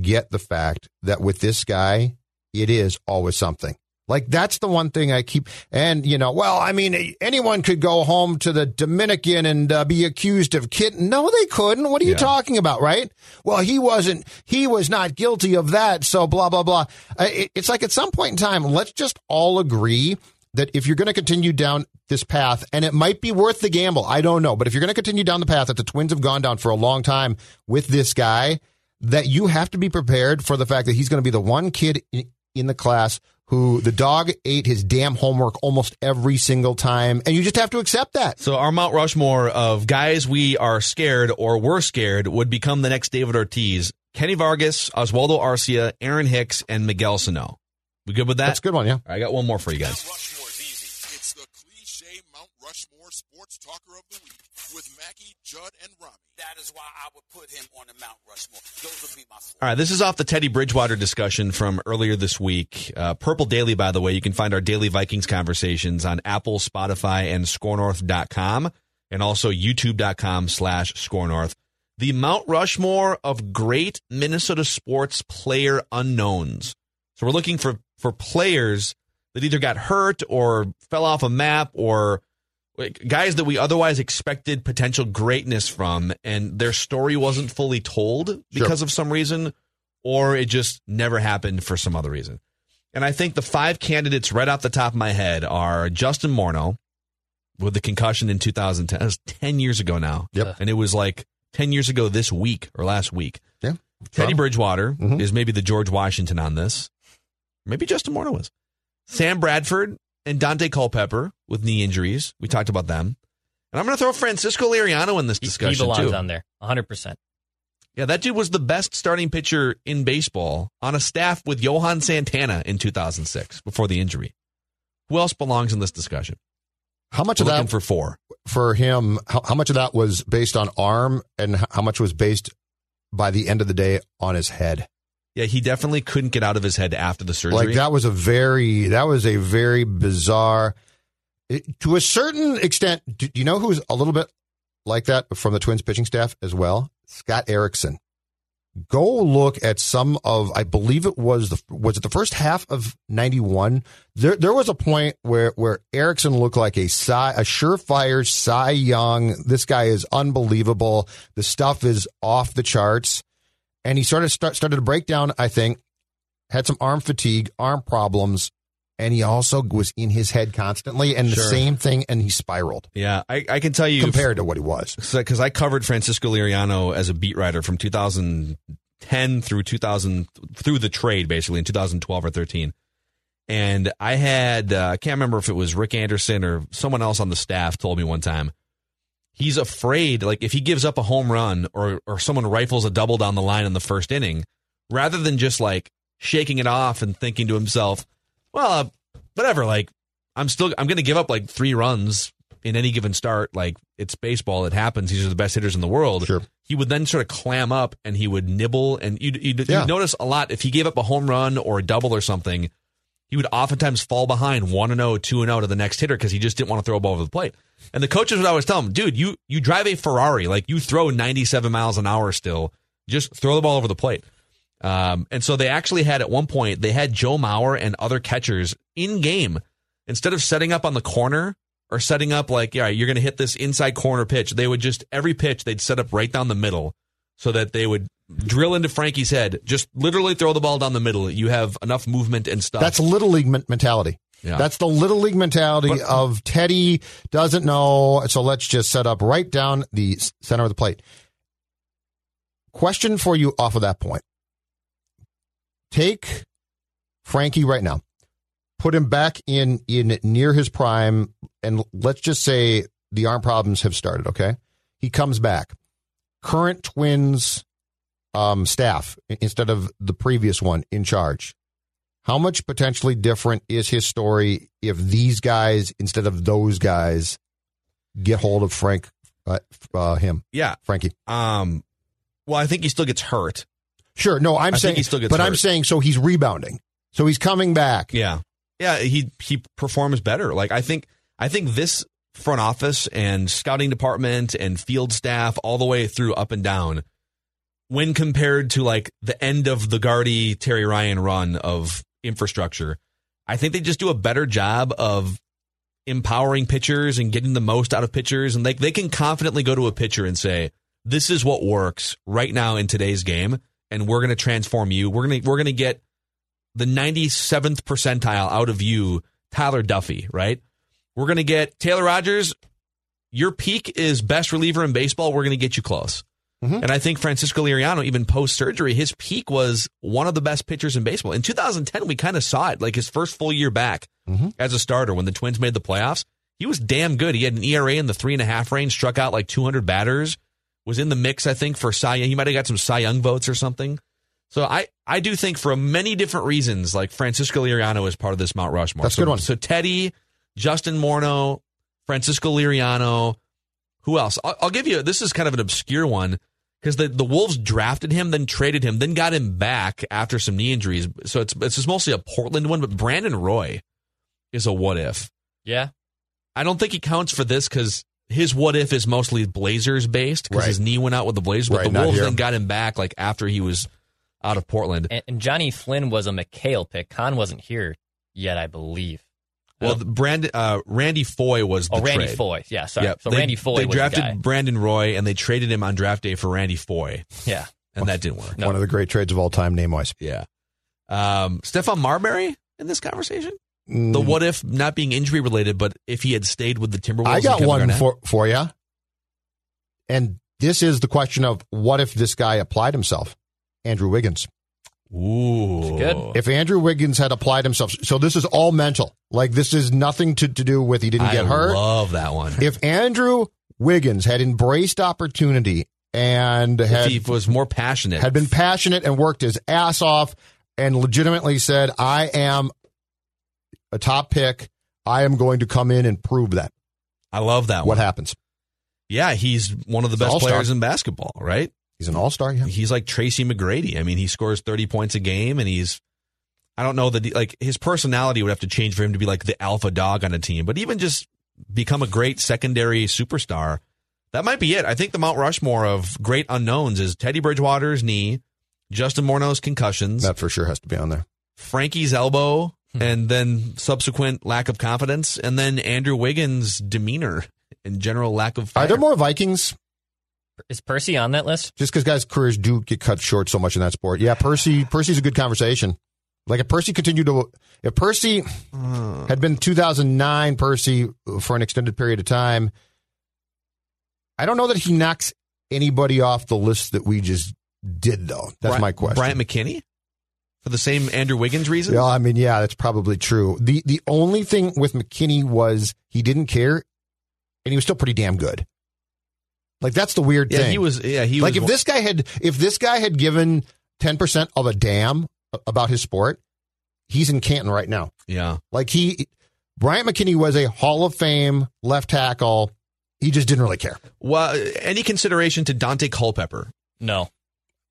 get the fact that with this guy, it is always something? Like, that's the one thing I keep, and, you know, well, I mean, anyone could go home to the Dominican and uh, be accused of kid. No, they couldn't. What are you yeah. talking about, right? Well, he wasn't, he was not guilty of that, so blah, blah, blah. Uh, it, it's like at some point in time, let's just all agree that if you're going to continue down this path, and it might be worth the gamble, I don't know, but if you're going to continue down the path that the Twins have gone down for a long time with this guy, that you have to be prepared for the fact that he's going to be the one kid in the class who the dog ate his damn homework almost every single time, and you just have to accept that. So our Mount Rushmore of guys we are scared or were scared would become the next David Ortiz, Kenny Vargas, Oswaldo Arcia, Aaron Hicks, and Miguel Sano. We good with that? That's a good one, yeah. Right, I got one more for you guys. Mount Rushmore is easy. It's the cliche Mount Rushmore Sports Talker of the Week with Mackie, Judd, and Robbie. That is why I would put him on the Mount Rushmore. Those would be my four. All right, this is off the Teddy Bridgewater discussion from earlier this week. Uh, Purple Daily, by the way. You can find our daily Vikings conversations on Apple, Spotify, and Score North dot com, and also YouTube dot com slash Score North. The Mount Rushmore of great Minnesota sports player unknowns. So we're looking for, for players that either got hurt or fell off a map, or guys that we otherwise expected potential greatness from, and their story wasn't fully told because sure. of some reason, or it just never happened for some other reason. And I think the five candidates right off the top of my head are Justin Morneau with the concussion in two thousand ten. That was ten years ago now. Yep. And it was like ten years ago this week or last week. Yeah. Teddy Bridgewater mm-hmm. is maybe the George Washington on this. Maybe Justin Morneau was. Sam Bradford and Dante Culpepper with knee injuries. We talked about them. And I'm going to throw Francisco Liriano in this discussion, too. He belongs too. on there, one hundred percent. Yeah, that dude was the best starting pitcher in baseball on a staff with Johan Santana in two thousand six before the injury. Who else belongs in this discussion? How much We're of that for four for him? How, how much of that was based on arm, and how much was based by the end of the day on his head? Yeah, he definitely couldn't get out of his head after the surgery. Like that was a very that was a very bizarre. It, to a certain extent, do you know who's a little bit like that from the Twins pitching staff as well? Scott Erickson. Go look at some of, I believe it was the was it the first half of ninety-one. There there was a point where where Erickson looked like a Cy, a surefire Cy Young. This guy is unbelievable. The stuff is off the charts, and he started start, started to break down. I think had some arm fatigue, arm problems, and he also was in his head constantly, and sure. the same thing, and he spiraled. Yeah, I, I can tell you. Compared to what he was. Because I covered Francisco Liriano as a beat writer from two thousand ten through two thousand, through the trade, basically, in two thousand twelve or thirteen. And I had, uh, I can't remember if it was Rick Anderson or someone else on the staff told me one time, he's afraid, like, if he gives up a home run or or someone rifles a double down the line in the first inning, rather than just, like, shaking it off and thinking to himself, well, uh, whatever, like, I'm still, I'm going to give up, like, three runs in any given start. Like, it's baseball. It happens. These are the best hitters in the world. Sure. He would then sort of clam up, and he would nibble. And you'd, you'd, yeah. you'd notice a lot, if he gave up a home run or a double or something, he would oftentimes fall behind one and oh, two and oh to the next hitter because he just didn't want to throw a ball over the plate. And the coaches would always tell him, dude, you you drive a Ferrari. Like, you throw ninety-seven miles an hour still. Just throw the ball over the plate. Um, and so they actually had, at one point, they had Joe Mauer and other catchers in game. Instead of setting up on the corner or setting up like, yeah, you're going to hit this inside corner pitch, they would just, every pitch, they'd set up right down the middle so that they would drill into Frankie's head. Just literally throw the ball down the middle. You have enough movement and stuff. That's Little League men- mentality. Yeah. That's the Little League mentality but, of Teddy doesn't know, so let's just set up right down the center of the plate. Question for you off of that point. Take Frankie right now, put him back in, in near his prime, and let's just say the arm problems have started, okay? He comes back. Current Twins um, staff, instead of the previous one, in charge. How much potentially different is his story if these guys, instead of those guys, get hold of Frank, uh, uh, him? Yeah. Frankie. Um, well, I think he still gets hurt. Sure. No, I'm I saying, he still gets but hurt. I'm saying, so he's rebounding. So he's coming back. Yeah. Yeah. He, he performs better. Like, I think, I think this front office and scouting department and field staff all the way through up and down, when compared to like the end of the Gardy Terry Ryan run of infrastructure, I think they just do a better job of empowering pitchers and getting the most out of pitchers. And like, they, they can confidently go to a pitcher and say, this is what works right now in today's game. And we're going to transform you. We're going to we're going to get the ninety-seventh percentile out of you, Tyler Duffy, right? We're going to get Taylor Rogers. Your peak is best reliever in baseball. We're going to get you close. Mm-hmm. And I think Francisco Liriano, even post-surgery, his peak was one of the best pitchers in baseball. In two thousand ten, we kind of saw it, like his first full year back mm-hmm. as a starter when the Twins made the playoffs. He was damn good. He had an E R A in the three and a half range, struck out like two hundred batters, was in the mix, I think, for Cy Young. He might have got some Cy Young votes or something. So I, I do think for many different reasons, like Francisco Liriano is part of this Mount Rushmore. That's a good one. So Teddy, Justin Morneau, Francisco Liriano, who else? I'll, I'll give you, this is kind of an obscure one, because the, the Wolves drafted him, then traded him, then got him back after some knee injuries. So it's it's just mostly a Portland one, but Brandon Roy is a what if. Yeah. I don't think he counts for this because his what if is mostly Blazers based because right. his knee went out with the Blazers, but right, the Wolves then got him back like after he was out of Portland. And, and Johnny Flynn was a McHale pick. Khan wasn't here yet, I believe. Well, the Brand, uh, Randy Foye was the oh, Randy trade. Foye, yeah, sorry. Yep. So they, Randy Foye they was drafted the guy. Brandon Roy, and they traded him on draft day for Randy Foye. Yeah. And that didn't work. No. One of the great trades of all time, name-wise. Yeah. Um, Stephon Marbury in this conversation? Mm. The what if not being injury-related, but if he had stayed with the Timberwolves. I got one for, for you. And this is the question of what if this guy applied himself? Andrew Wiggins. Ooh. Good. If Andrew Wiggins had applied himself, so this is all mental. Like, this is nothing to, to do with he didn't I get hurt. I love that one. If Andrew Wiggins had embraced opportunity and had, he was more passionate, had been passionate and worked his ass off and legitimately said, I am a top pick. I am going to come in and prove that. I love that one. What happens? Yeah, he's one of the best players in basketball, right? He's an all-star. Yeah. He's like Tracy McGrady. I mean, he scores thirty points a game, and he's, I don't know, that like his personality would have to change for him to be like the alpha dog on a team. But even just become a great secondary superstar, that might be it. I think the Mount Rushmore of great unknowns is Teddy Bridgewater's knee, Justin Morneau's concussions. That for sure has to be on there. Frankie's elbow, hmm. and then subsequent lack of confidence, and then Andrew Wiggins' demeanor and general lack of fire. Are there more Vikings? Is Percy on that list? Just because guys' careers do get cut short so much in that sport. Yeah, Percy. Percy's a good conversation. Like if Percy continued to, if Percy uh, had been two thousand nine Percy for an extended period of time, I don't know that he knocks anybody off the list that we just did, though. That's Brian, my question. Brian McKinnie? For the same Andrew Wiggins reason? Yeah, I mean, yeah, that's probably true. The the only thing with McKinnie was he didn't care, and he was still pretty damn good. Like that's the weird yeah, thing. He was, yeah, he like was, if this guy had if this guy had given ten percent of a damn about his sport, he's in Canton right now. Yeah, like he, Brian McKinnie was a Hall of Fame left tackle. He just didn't really care. Well, any consideration to Dante Culpepper? No,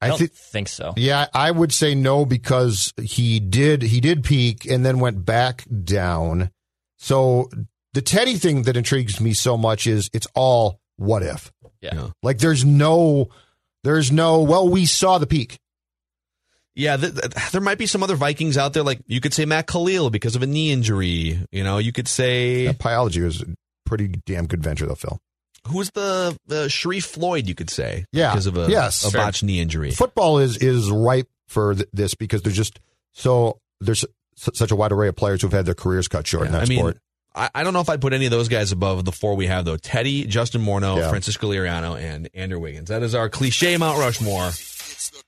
I, I don't th- think so. Yeah, I would say no because he did he did peak and then went back down. So the Teddy thing that intrigues me so much is it's all what if. Yeah. Like there's no, there's no, well, we saw the peak. Yeah. Th- th- there might be some other Vikings out there. Like you could say Matt Khalil because of a knee injury. You know, you could say. Yeah, Pyology was a pretty damn good venture though, Phil. Who's the, the Sharif Floyd, you could say. Yeah. Because of a, yes, a botched knee injury. Football is, is ripe for th- this because there's just so, there's s- such a wide array of players who've had their careers cut short yeah, in that I sport. Mean, I don't know if I'd put any of those guys above the four we have, though. Teddy, Justin Morneau, yeah. Francisco Liriano, and Andrew Wiggins. That is our cliche Mount Rushmore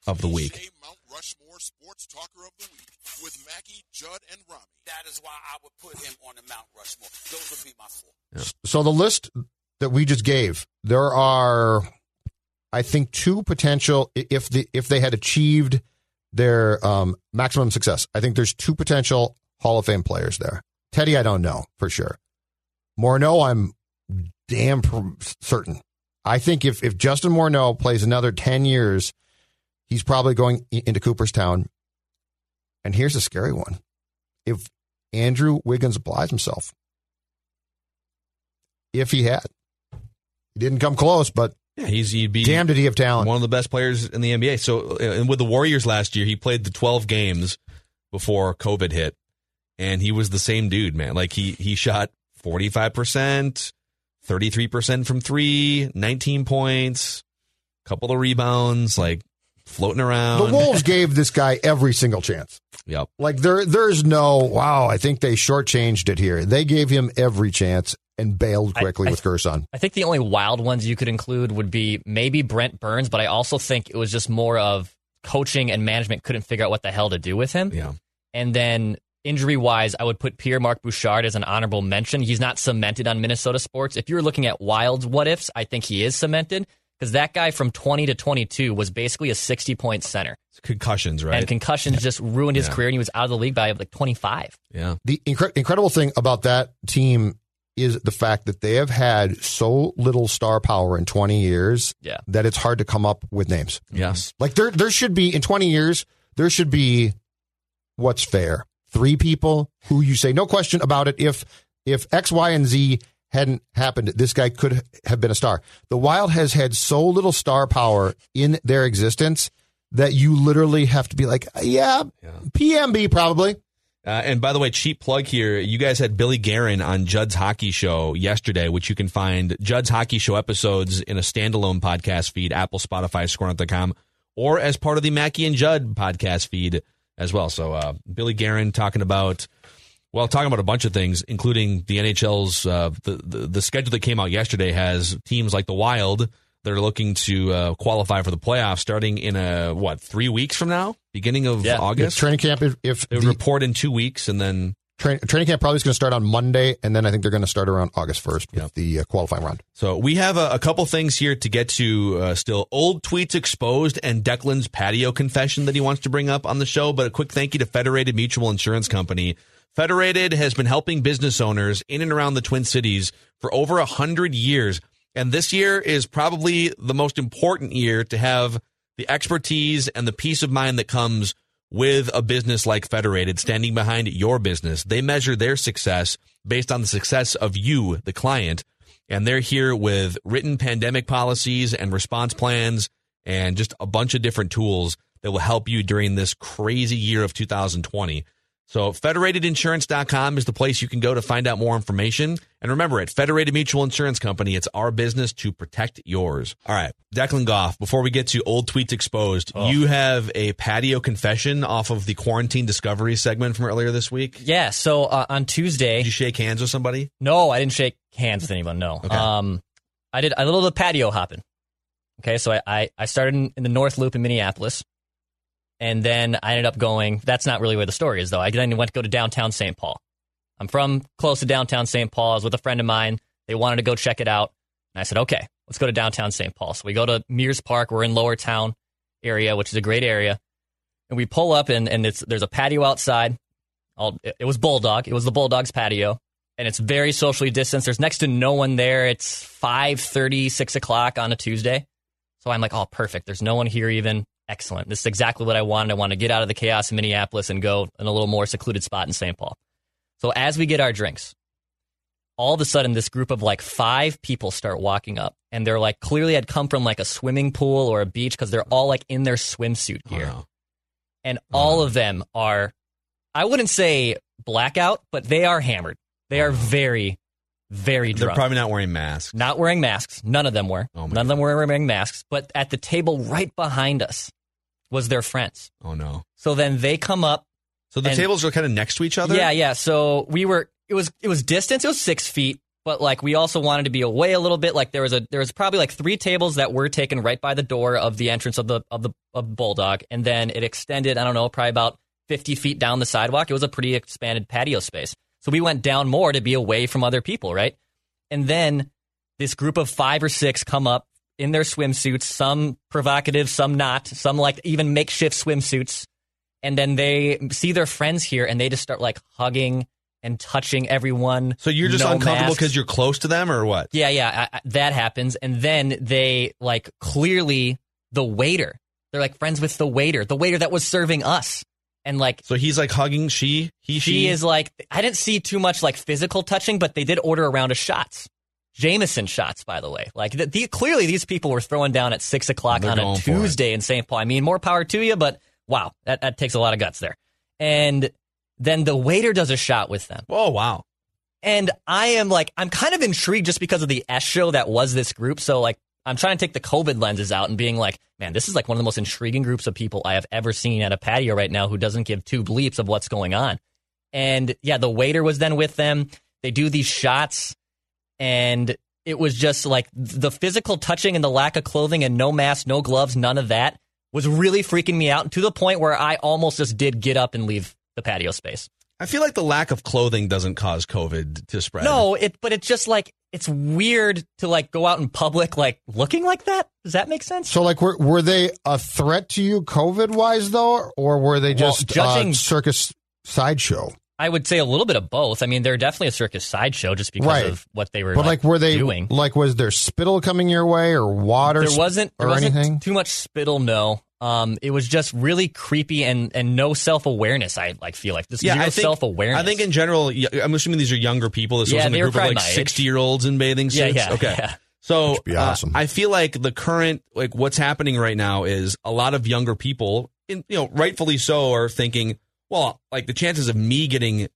of the week. Cliche Mount Rushmore Sports Talker of the Week with Mackie, Judd, and Rami. That is why I would put him on the Mount Rushmore. Those would be my four. Yeah. So the list that we just gave, there are, I think, two potential, if the if they had achieved their um, maximum success, I think there's two potential Hall of Fame players there. Teddy, I don't know for sure. Morneau, I'm damn certain. I think if, if Justin Morneau plays another ten years, he's probably going into Cooperstown. And here's a scary one. If Andrew Wiggins applies himself, if he had, he didn't come close, but yeah, he's, he'd be damn did he have talent. One of the best players in the N B A. So, and with the Warriors last year, he played the twelve games before COVID hit. And he was the same dude, man. Like, he he shot forty-five percent, thirty-three percent from three, nineteen points, couple of rebounds, like, floating around. The Wolves gave this guy every single chance. Yep. Like, there there's no, wow, I think they shortchanged it here. They gave him every chance, and bailed quickly I, I, with Gerson. I think the only wild ones you could include would be maybe Brent Burns, but I also think it was just more of coaching and management couldn't figure out what the hell to do with him. Yeah. And then injury-wise, I would put Pierre-Marc Bouchard as an honorable mention. He's not cemented on Minnesota sports. If you were looking at Wild's what-ifs, I think he is cemented because that guy from twenty to twenty-two was basically a sixty-point center. It's concussions, right? And concussions yeah. just ruined his yeah. career, and he was out of the league by like twenty-five. Yeah. The incre- incredible thing about that team is the fact that they have had so little star power in twenty years yeah. that it's hard to come up with names. Yes. Like, there, there should be, in twenty years, there should be what's fair. Three people who you say, no question about it, if if X, Y, and Z hadn't happened, this guy could have been a star. The Wild has had so little star power in their existence that you literally have to be like, yeah, yeah. P M B probably. Uh, and by the way, cheap plug here, you guys had Billy Guerin on Judd's Hockey Show yesterday, which you can find Judd's Hockey Show episodes in a standalone podcast feed, Apple, Spotify, ScoreNorth dot com, or as part of the Mackey and Judd podcast feed as well. So uh, Billy Guerin talking about, well, talking about a bunch of things, including the N H L's, uh, the, the the schedule that came out yesterday has teams like the Wild that are looking to uh, qualify for the playoffs starting in, a what, three weeks from now? Beginning of yeah. August? Yeah, training camp, if... if they the, report in two weeks, and then... Train, training camp probably is going to start on Monday, and then I think they're going to start around August first with yeah. the uh, qualifying round. So we have a, a couple things here to get to uh, still. Old tweets exposed and Declan's patio confession that he wants to bring up on the show, but a quick thank you to Federated Mutual Insurance Company. Federated has been helping business owners in and around the Twin Cities for over one hundred years, and this year is probably the most important year to have the expertise and the peace of mind that comes with a business like Federated standing behind your business. They measure their success based on the success of you, the client, and they're here with written pandemic policies and response plans and just a bunch of different tools that will help you during this crazy year of two thousand twenty. So Federated Insurance dot com is the place you can go to find out more information. And remember, at Federated Mutual Insurance Company, it's our business to protect yours. All right, Declan Goff, before we get to old tweets exposed, oh. you have a patio confession off of the Quarantine Discovery segment from earlier this week? Yeah, so uh, on Tuesday... Did you shake hands with somebody? No, I didn't shake hands with anyone, no. Okay. Um, I did a little patio hopping. Okay, so I, I, I started in, in the North Loop in Minneapolis. And then I ended up going, that's not really where the story is, though. I then went to go to downtown Saint Paul. I'm from close to downtown Saint Paul. I was with a friend of mine. They wanted to go check it out. And I said, okay, let's go to downtown Saint Paul. So we go to Mears Park. We're in Lower Town area, which is a great area. And we pull up, and, and it's, there's a patio outside. All, it, it was Bulldog. It was the Bulldogs patio. And it's very socially distanced. There's next to no one there. It's five thirty, six o'clock on a Tuesday. So I'm like, oh, perfect. There's no one here even. Excellent. This is exactly what I wanted. I want to get out of the chaos in Minneapolis and go in a little more secluded spot in Saint Paul. So as we get our drinks, all of a sudden this group of like five people start walking up, and they're like, clearly had come from like a swimming pool or a beach because they're all like in their swimsuit gear. Wow. And all wow. of them are, I wouldn't say blackout, but they are hammered. They wow. are very, very drunk. They're probably not wearing masks. Not wearing masks. None of them were. Oh None God. of them were wearing masks. But at the table right behind us was their friends. Oh, no. So then they come up. So the and, tables are kind of next to each other? Yeah, yeah. So we were, it was it was distance. It was six feet. But like we also wanted to be away a little bit. Like there was a there was probably like three tables that were taken right by the door of the entrance of the of the of Bulldog. And then it extended, I don't know, probably about fifty feet down the sidewalk. It was a pretty expanded patio space. So we went down more to be away from other people, right? And then this group of five or six come up in their swimsuits, some provocative, some not, some like even makeshift swimsuits. And then they see their friends here, and they just start like hugging and touching everyone. So you're just no uncomfortable because you're close to them or what? Yeah, yeah, I, I, that happens. And then they like clearly the waiter. They're like friends with the waiter, the waiter that was serving us. And like, so he's like hugging she, he, she, she is like, I didn't see too much like physical touching, but they did order a round of shots. Jameson shots, by the way. Like the, the, clearly these people were throwing down at six o'clock They're on a Tuesday in Saint Paul. I mean, more power to you, but wow, that, that takes a lot of guts there. And then the waiter does a shot with them. Oh, wow. And I am like, I'm kind of intrigued just because of the S show that was this group. So like, I'm trying to take the COVID lenses out and being like, man, this is like one of the most intriguing groups of people I have ever seen at a patio right now who doesn't give two bleeps of what's going on. And yeah, the waiter was then with them. They do these shots. and it was just like the physical touching and the lack of clothing and no mask, no gloves, none of that was really freaking me out to the point where I almost just did get up and leave the patio space. I feel like the lack of clothing doesn't cause COVID to spread. No, it, but it's just like, it's weird to like go out in public, like looking like that. Does that make sense? So like, were were they a threat to you COVID wise though? Or were they just well, judging, uh, circus sideshow? I would say a little bit of both. I mean, they're definitely a circus sideshow just because right. of what they were, but like, like were they doing. Like, was there spittle coming your way or water? There wasn't, there or wasn't anything? Too much spittle. No. Um, it was just really creepy and, and no self-awareness, I like feel like. This yeah, zero I think, self-awareness. I think in general, I'm assuming these are younger people. This yeah, wasn't a group of like sixty-year-olds in bathing suits. Yeah, yeah, okay. Yeah. So uh, awesome. I feel like the current, like what's happening right now is a lot of younger people, in, you know, rightfully so, are thinking, well, like the chances of me getting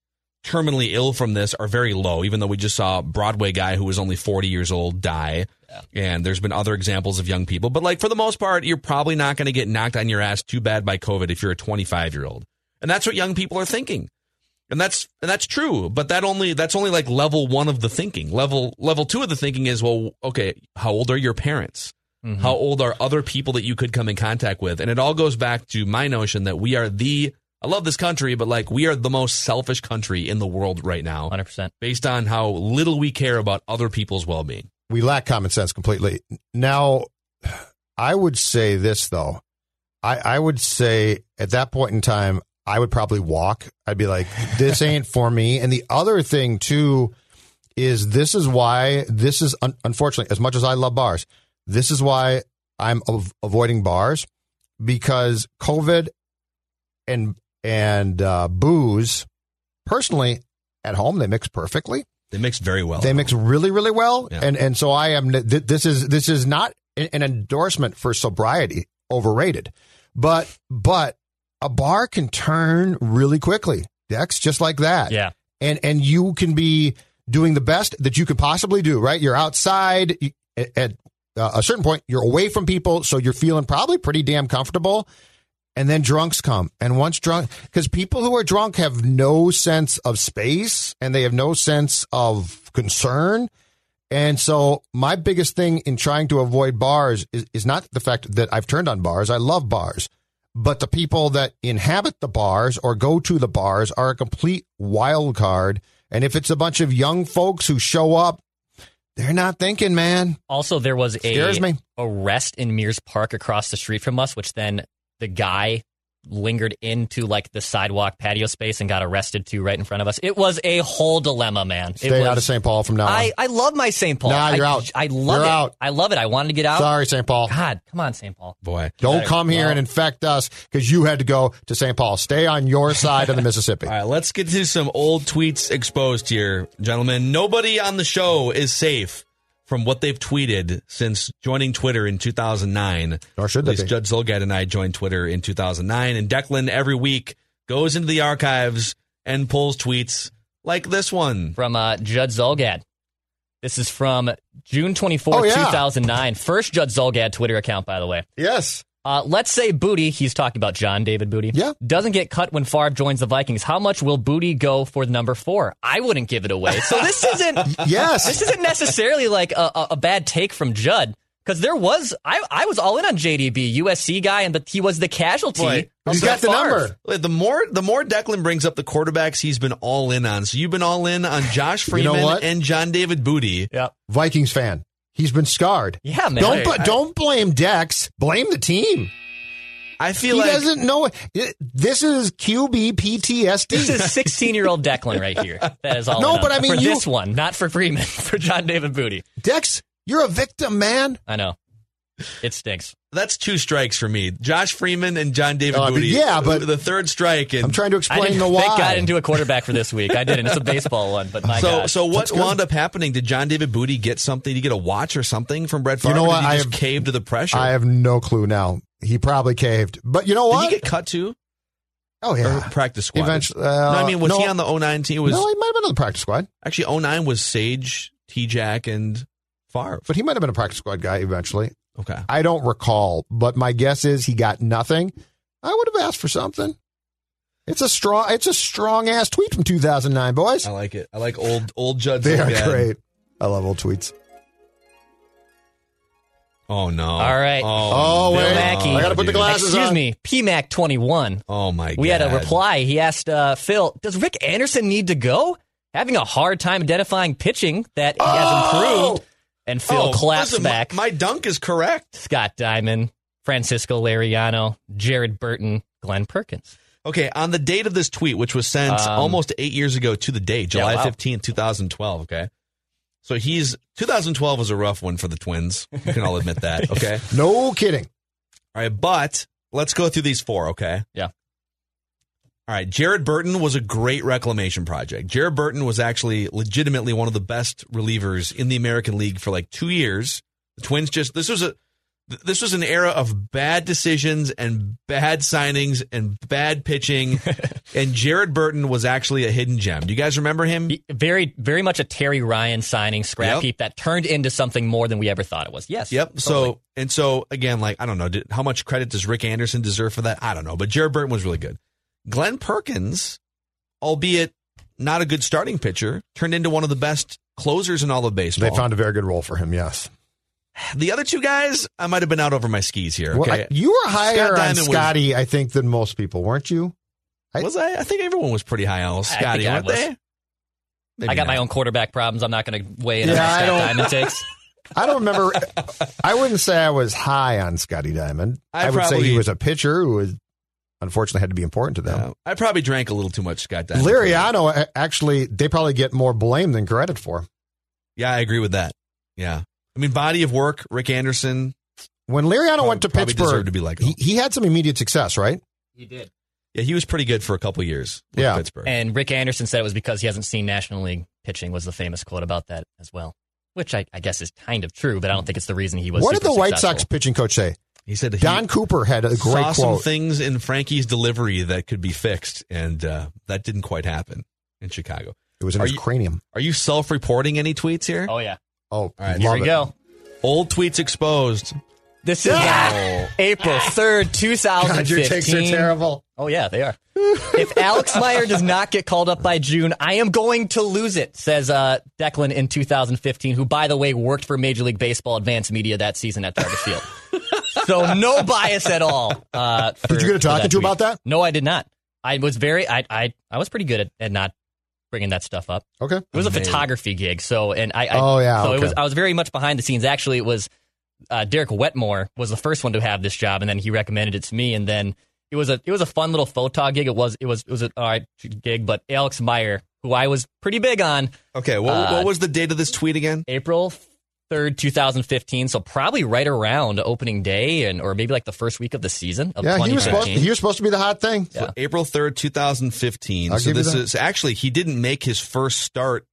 terminally ill from this are very low, even though we just saw a Broadway guy who was only forty years old die. Yeah. And there's been other examples of young people. But like for the most part, you're probably not going to get knocked on your ass too bad by COVID if you're a twenty-five year old. And that's what young people are thinking. And that's and that's true. But that only that's only like level one of the thinking. Level level two of the thinking is, well, OK, how old are your parents? Mm-hmm. How old are other people that you could come in contact with? And it all goes back to my notion that we are the I love this country, but like we are the most selfish country in the world right now. one hundred percent. Based on how little we care about other people's well-being. We lack common sense completely. Now, I would say this, though. I, I would say at that point in time, I would probably walk. I'd be like, this ain't for me. And the other thing, too, is this is why this is, un- unfortunately, as much as I love bars, this is why I'm av- avoiding bars, because COVID and And uh, booze, personally, at home, they mix perfectly. They mix very well. They mix really, really well. Yeah. And and so I am, th- this is this is not an endorsement for sobriety, overrated. But but a bar can turn really quickly, Dex, just like that. Yeah. And, and you can be doing the best that you could possibly do, right? You're outside. You, at uh, a certain point, you're away from people, so you're feeling probably pretty damn comfortable. And then drunks come. And once drunk, because people who are drunk have no sense of space and they have no sense of concern. And so my biggest thing in trying to avoid bars is, is not the fact that I've turned on bars. I love bars. But the people that inhabit the bars or go to the bars are a complete wild card. And if it's a bunch of young folks who show up, they're not thinking, man. Also, there was a arrest in Mears Park across the street from us, which then... the guy lingered into like the sidewalk patio space and got arrested too right in front of us. It was a whole dilemma, man. Stay it was, out of Saint Paul from now on. I, I love my Saint Paul. Nah, you're I, out. I love you're it. Out. I love it. I wanted to get out. Sorry, Saint Paul. God, come on, Saint Paul. Boy. Don't come here well. and infect us because you had to go to Saint Paul. Stay on your side of the Mississippi. All right, let's get to some old tweets exposed here, gentlemen. Nobody on the show is safe from what they've tweeted since joining Twitter in two thousand nine. Or should they be? Judge Zolgad and I joined Twitter in two thousand nine, and Declan every week goes into the archives and pulls tweets like this one. From uh, Judge Zolgad. This is from June twenty-fourth, oh, yeah. two thousand nine. First Judge Zolgad Twitter account, by the way. Yes. Uh, let's say Booty, he's talking about John David Booty, yeah. doesn't get cut when Favre joins the Vikings. How much will Booty go for the number four? I wouldn't give it away. So this isn't yes. This isn't necessarily like a, a bad take from Judd, because there was, I, I was all in on J D B, U S C guy, and but he was the casualty. Boy, he's got the number. The more the more Declan brings up the quarterbacks he's been all in on. So you've been all in on Josh Freeman you know and John David Booty. Yep. Vikings fan. He's been scarred. Yeah, man. Don't, I, I, don't blame Dex. Blame the team. I feel he like... He doesn't know... It, this is Q B P T S D. This is sixteen-year-old Declan right here. That is all No, but I mean... For you, this one, not for Freeman, for John David Booty. Dex, you're a victim, man. I know. It stinks. That's two strikes for me. Josh Freeman and John David uh, Booty. Yeah, but... The third strike. And I'm trying to explain the why. I got into a quarterback for this week. I didn't. It's a baseball one, but my so, God. So what wound up happening? Did John David Booty get something? Did he get a watch or something from Brett Favre? You know what? Did he I just have, caved to the pressure? I have no clue now. He probably caved. But you know what? Did he get cut too? Oh, yeah. Or practice squad? Eventually. Uh, no, I mean, was no, he on the oh nine team? Was, no, he might have been on the practice squad. Actually, oh nine was Sage, T-Jack, and Favre. But he might have been a practice squad guy eventually. Okay. I don't recall, but my guess is he got nothing. I would have asked for something. It's a strong, it's a strong ass tweet from two thousand nine, boys. I like it. I like old old Judd. They are great. I love old tweets. Oh, no. All right. Oh, oh wait. Mackey. I got to put dude. the glasses Excuse on. Excuse me. P Mac twenty-one. Oh, my God. We had a reply. He asked, uh, Phil, does Rick Anderson need to go? Having a hard time identifying pitching that he oh! has improved. And Phil oh, claps listen, back. My, my dunk is correct. Scott Diamond, Francisco Liriano, Jared Burton, Glenn Perkins. Okay, on the date of this tweet, which was sent um, almost eight years ago to the day, July yeah, wow. fifteenth, two thousand twelve, okay? So he's twenty twelve was a rough one for the Twins. You can all admit that, okay? No kidding. All right, but let's go through these four, okay? Yeah. All right, Jared Burton was a great reclamation project. Jared Burton was actually legitimately one of the best relievers in the American League for like two years. The Twins just this was a this was an era of bad decisions and bad signings and bad pitching. And Jared Burton was actually a hidden gem. Do you guys remember him? Very, very much a Terry Ryan signing scrap yep. heap that turned into something more than we ever thought it was. Yes. Yep. Totally. So, and so again, like, I don't know, did, how much credit does Rick Anderson deserve for that? I don't know, but Jared Burton was really good. Glenn Perkins, albeit not a good starting pitcher, turned into one of the best closers in all of baseball. They found a very good role for him. Yes. The other two guys, I might have been out over my skis here. Okay? Well, I, you were higher Scott on Scotty, was, I think, than most people, weren't you? I, was I? I think everyone was pretty high on Scotty, weren't they? Maybe I got not. my own quarterback problems. I'm not going to weigh in yeah, on Scott Diamond takes. I don't remember. I wouldn't say I was high on Scotty Diamond. I, I would probably, say he was a pitcher who was, unfortunately had to be important to them. Yeah, I probably drank a little too much Scott Diamond. Liriano, actually, they probably get more blame than credit for. Yeah, I agree with that. Yeah. I mean, body of work, Rick Anderson. When Liriano went to Pittsburgh, to be like, oh. he, he had some immediate success, right? He did. Yeah, he was pretty good for a couple of years with yeah. Pittsburgh. And Rick Anderson said it was because he hasn't seen National League pitching was the famous quote about that as well, which I, I guess is kind of true, but I don't think it's the reason he was What did the White successful. Sox pitching coach say? He said he Don Cooper had a great saw quote. Some things in Frankie's delivery that could be fixed, and uh, that didn't quite happen in Chicago. It was in are his you, cranium. Are you self-reporting any tweets here? Oh, yeah. Oh, all right, here we it. go. Old tweets exposed. This is yeah. April third, two thousand fifteen. God, your takes are terrible. Oh, yeah, they are. If Alex Meyer does not get called up by June, I am going to lose it, says uh, Declan in two thousand fifteen, who, by the way, worked for Major League Baseball Advanced Media that season at Target Field. So no bias at all. Uh, for, did you get a talking to about that? No, I did not. I was very, I, I, I was pretty good at, at not bringing that stuff up. Okay. It was a photography gig. So, and I, I oh, yeah, so okay. it was, I was very much behind the scenes. Actually, it was uh, Derek Wetmore was the first one to have this job, and then he recommended it to me. And then it was a, it was a fun little photog gig. It was, it was, it was an all right gig, but Alex Meyer, who I was pretty big on. Okay. What, uh, what was the date of this tweet again? April third, two thousand fifteen. So probably right around opening day, and or maybe like the first week of the season of yeah, twenty fifteen. Yeah, he was supposed to be the hot thing. Yeah. So April third, two thousand fifteen. I'll so this is actually, he didn't make his first start.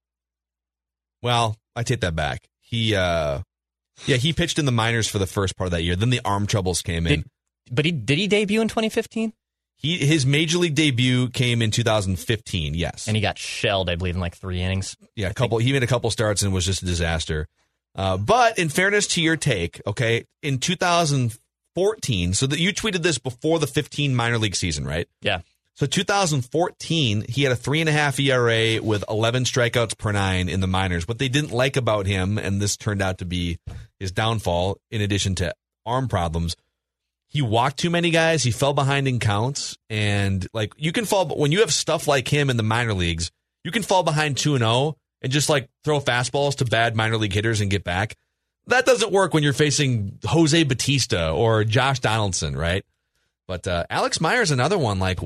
Well, I take that back. He, uh, yeah, he pitched in the minors for the first part of that year. Then the arm troubles came in. Did, but he did he debut in twenty fifteen? He his major league debut came in two thousand fifteen. Yes, and he got shelled, I believe, in like three innings. Yeah, a couple. He made a couple starts and was just a disaster. Uh, but in fairness to your take, okay, in two thousand fourteen, so that you tweeted this before the fifteen minor league season, right? Yeah. So two thousand fourteen, he had a three and a half E R A with eleven strikeouts per nine in the minors. What they didn't like about him, and this turned out to be his downfall, in addition to arm problems, he walked too many guys. He fell behind in counts, and like you can fall, but when you have stuff like him in the minor leagues, you can fall behind two and zero. And just like throw fastballs to bad minor league hitters and get back. That doesn't work when you're facing Jose Batista or Josh Donaldson, right? But uh, Alex Meyer's another one. Like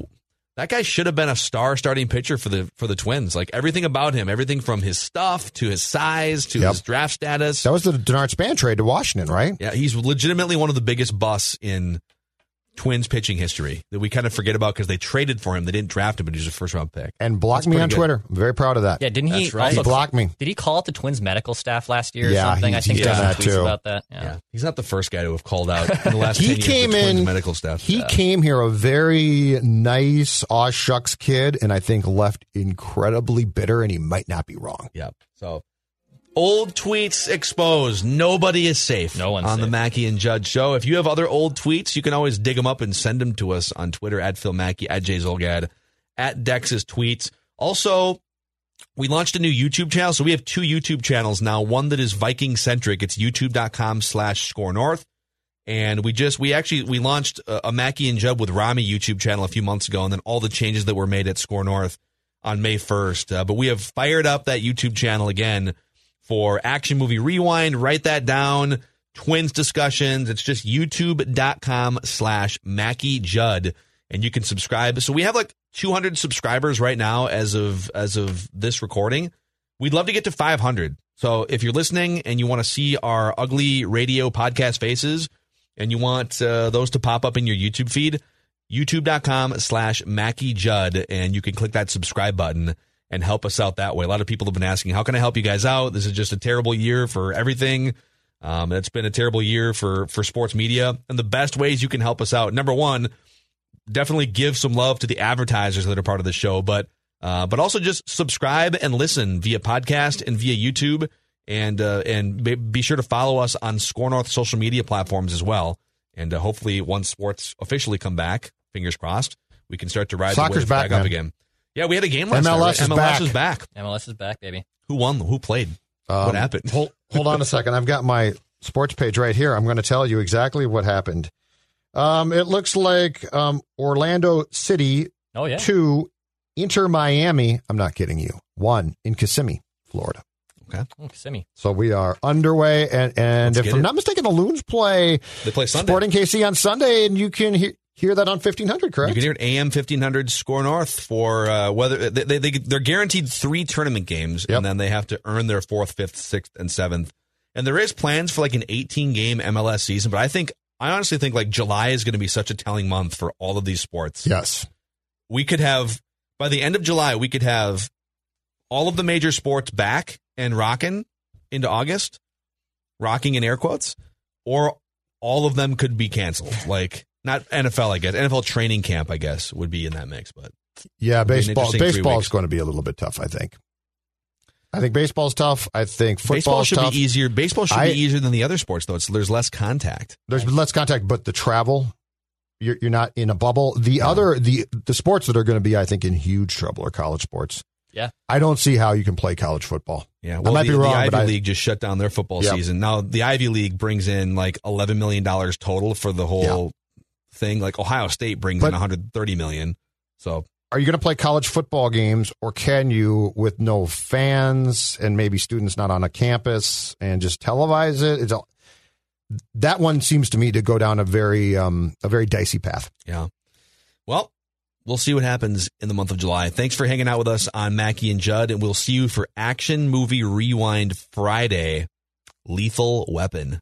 that guy should have been a star starting pitcher for the for the Twins. Like everything about him, everything from his stuff to his size to yep. his draft status. That was the Denard Span trade to Washington, right? Yeah, he's legitimately one of the biggest busts in Twins pitching history that we kind of forget about because they traded for him. They didn't draft him, but he was a first round pick. And blocked That's me on good. Twitter. I'm very proud of that. Yeah, didn't he? That's right. He blocked me. Did he call out the Twins medical staff last year or yeah, something? He, I think he done that tweets too. About that. Yeah. yeah, he's not the first guy to have called out in the last he ten came years the in, Twins medical staff. He yeah. came here a very nice, aw shucks kid, and I think left incredibly bitter, and he might not be wrong. Yeah. So old tweets exposed. Nobody is safe no one's on safe. The Mackey and Judd Show. If you have other old tweets, you can always dig them up and send them to us on Twitter at Phil Mackey, at Jay Zolgad, at Dex's Tweets. Also, We launched a new YouTube channel, so we have two YouTube channels now. One that is Viking-centric. It's youtube.com slash ScoreNorth. And we just, we actually, we launched a, a Mackie and Jubb with Rami YouTube channel a few months ago, and then all the changes that were made at Score North on May first. Uh, but we have fired up that YouTube channel again for Action Movie Rewind. Write that down. Twins discussions. It's just youtube.com slash Mackie Judd. And you can subscribe. So we have like two hundred subscribers right now as of as of this recording. We'd love to get to five hundred. So if you're listening and you want to see our ugly radio podcast faces and you want uh, those to pop up in your YouTube feed, youtube.com slash Mackie Judd. And you can click that subscribe button and help us out that way. A lot of people have been asking, how can I help you guys out? This is just a terrible year for everything. Um, it's been a terrible year for for sports media. And the best ways you can help us out, number one, definitely give some love to the advertisers that are part of the show, but uh, but also just subscribe and listen via podcast and via YouTube, and uh, and be sure to follow us on Score North social media platforms as well. And uh, hopefully, once sports officially come back, fingers crossed, we can start to ride Soccer's the wave back up again. Yeah, we had a game last night. Right? M L S back. is back. M L S is back, baby. Who won? Who played? Um, what happened? Hold, hold on a second. I've got my sports page right here. I'm going to tell you exactly what happened. Um, it looks like um, Orlando City oh, yeah. two, Inter Miami, I'm not kidding you, one in Kissimmee, Florida. Okay. Oh, Kissimmee. So we are underway, and, and if I'm it. not mistaken, the Loons play, they play Sunday. Sporting K C on Sunday, and you can he- hear that on fifteen hundred, correct? You can hear it A M fifteen hundred Score North for uh, whether they, they, they, they're guaranteed three tournament games, yep. and then they have to earn their fourth, fifth, sixth, and seventh. And there is plans for like an eighteen-game M L S season, but I think I honestly think like July is going to be such a telling month for all of these sports. Yes. We could have, by the end of July, we could have all of the major sports back and rocking into August, rocking in air quotes, or all of them could be canceled. Like, not N F L, I guess. N F L training camp, I guess, would be in that mix. But yeah, baseball baseball is going to be a little bit tough, I think. I think baseball's tough. I think football's tough. Baseball should be easier. Baseball should I, be easier than the other sports, though. It's, there's less contact. There's less contact, but the travel, you're, you're not in a bubble. The no. other, the the sports that are going to be, I think, in huge trouble are college sports. Yeah. I don't see how you can play college football. Yeah, well, I might the, be wrong, the Ivy but I, League just shut down their football yeah. season. Now, the Ivy League brings in like eleven million dollars total for the whole yeah. thing. Like Ohio State brings but, in one hundred thirty million dollars. So... Are you going to play college football games, or can you, with no fans and maybe students not on a campus, and just televise it? It's all, that one seems to me to go down a very um, a very dicey path. Yeah. Well, we'll see what happens in the month of July. Thanks for hanging out with us on Mackie and Judd, and we'll see you for Action Movie Rewind Friday, Lethal Weapon.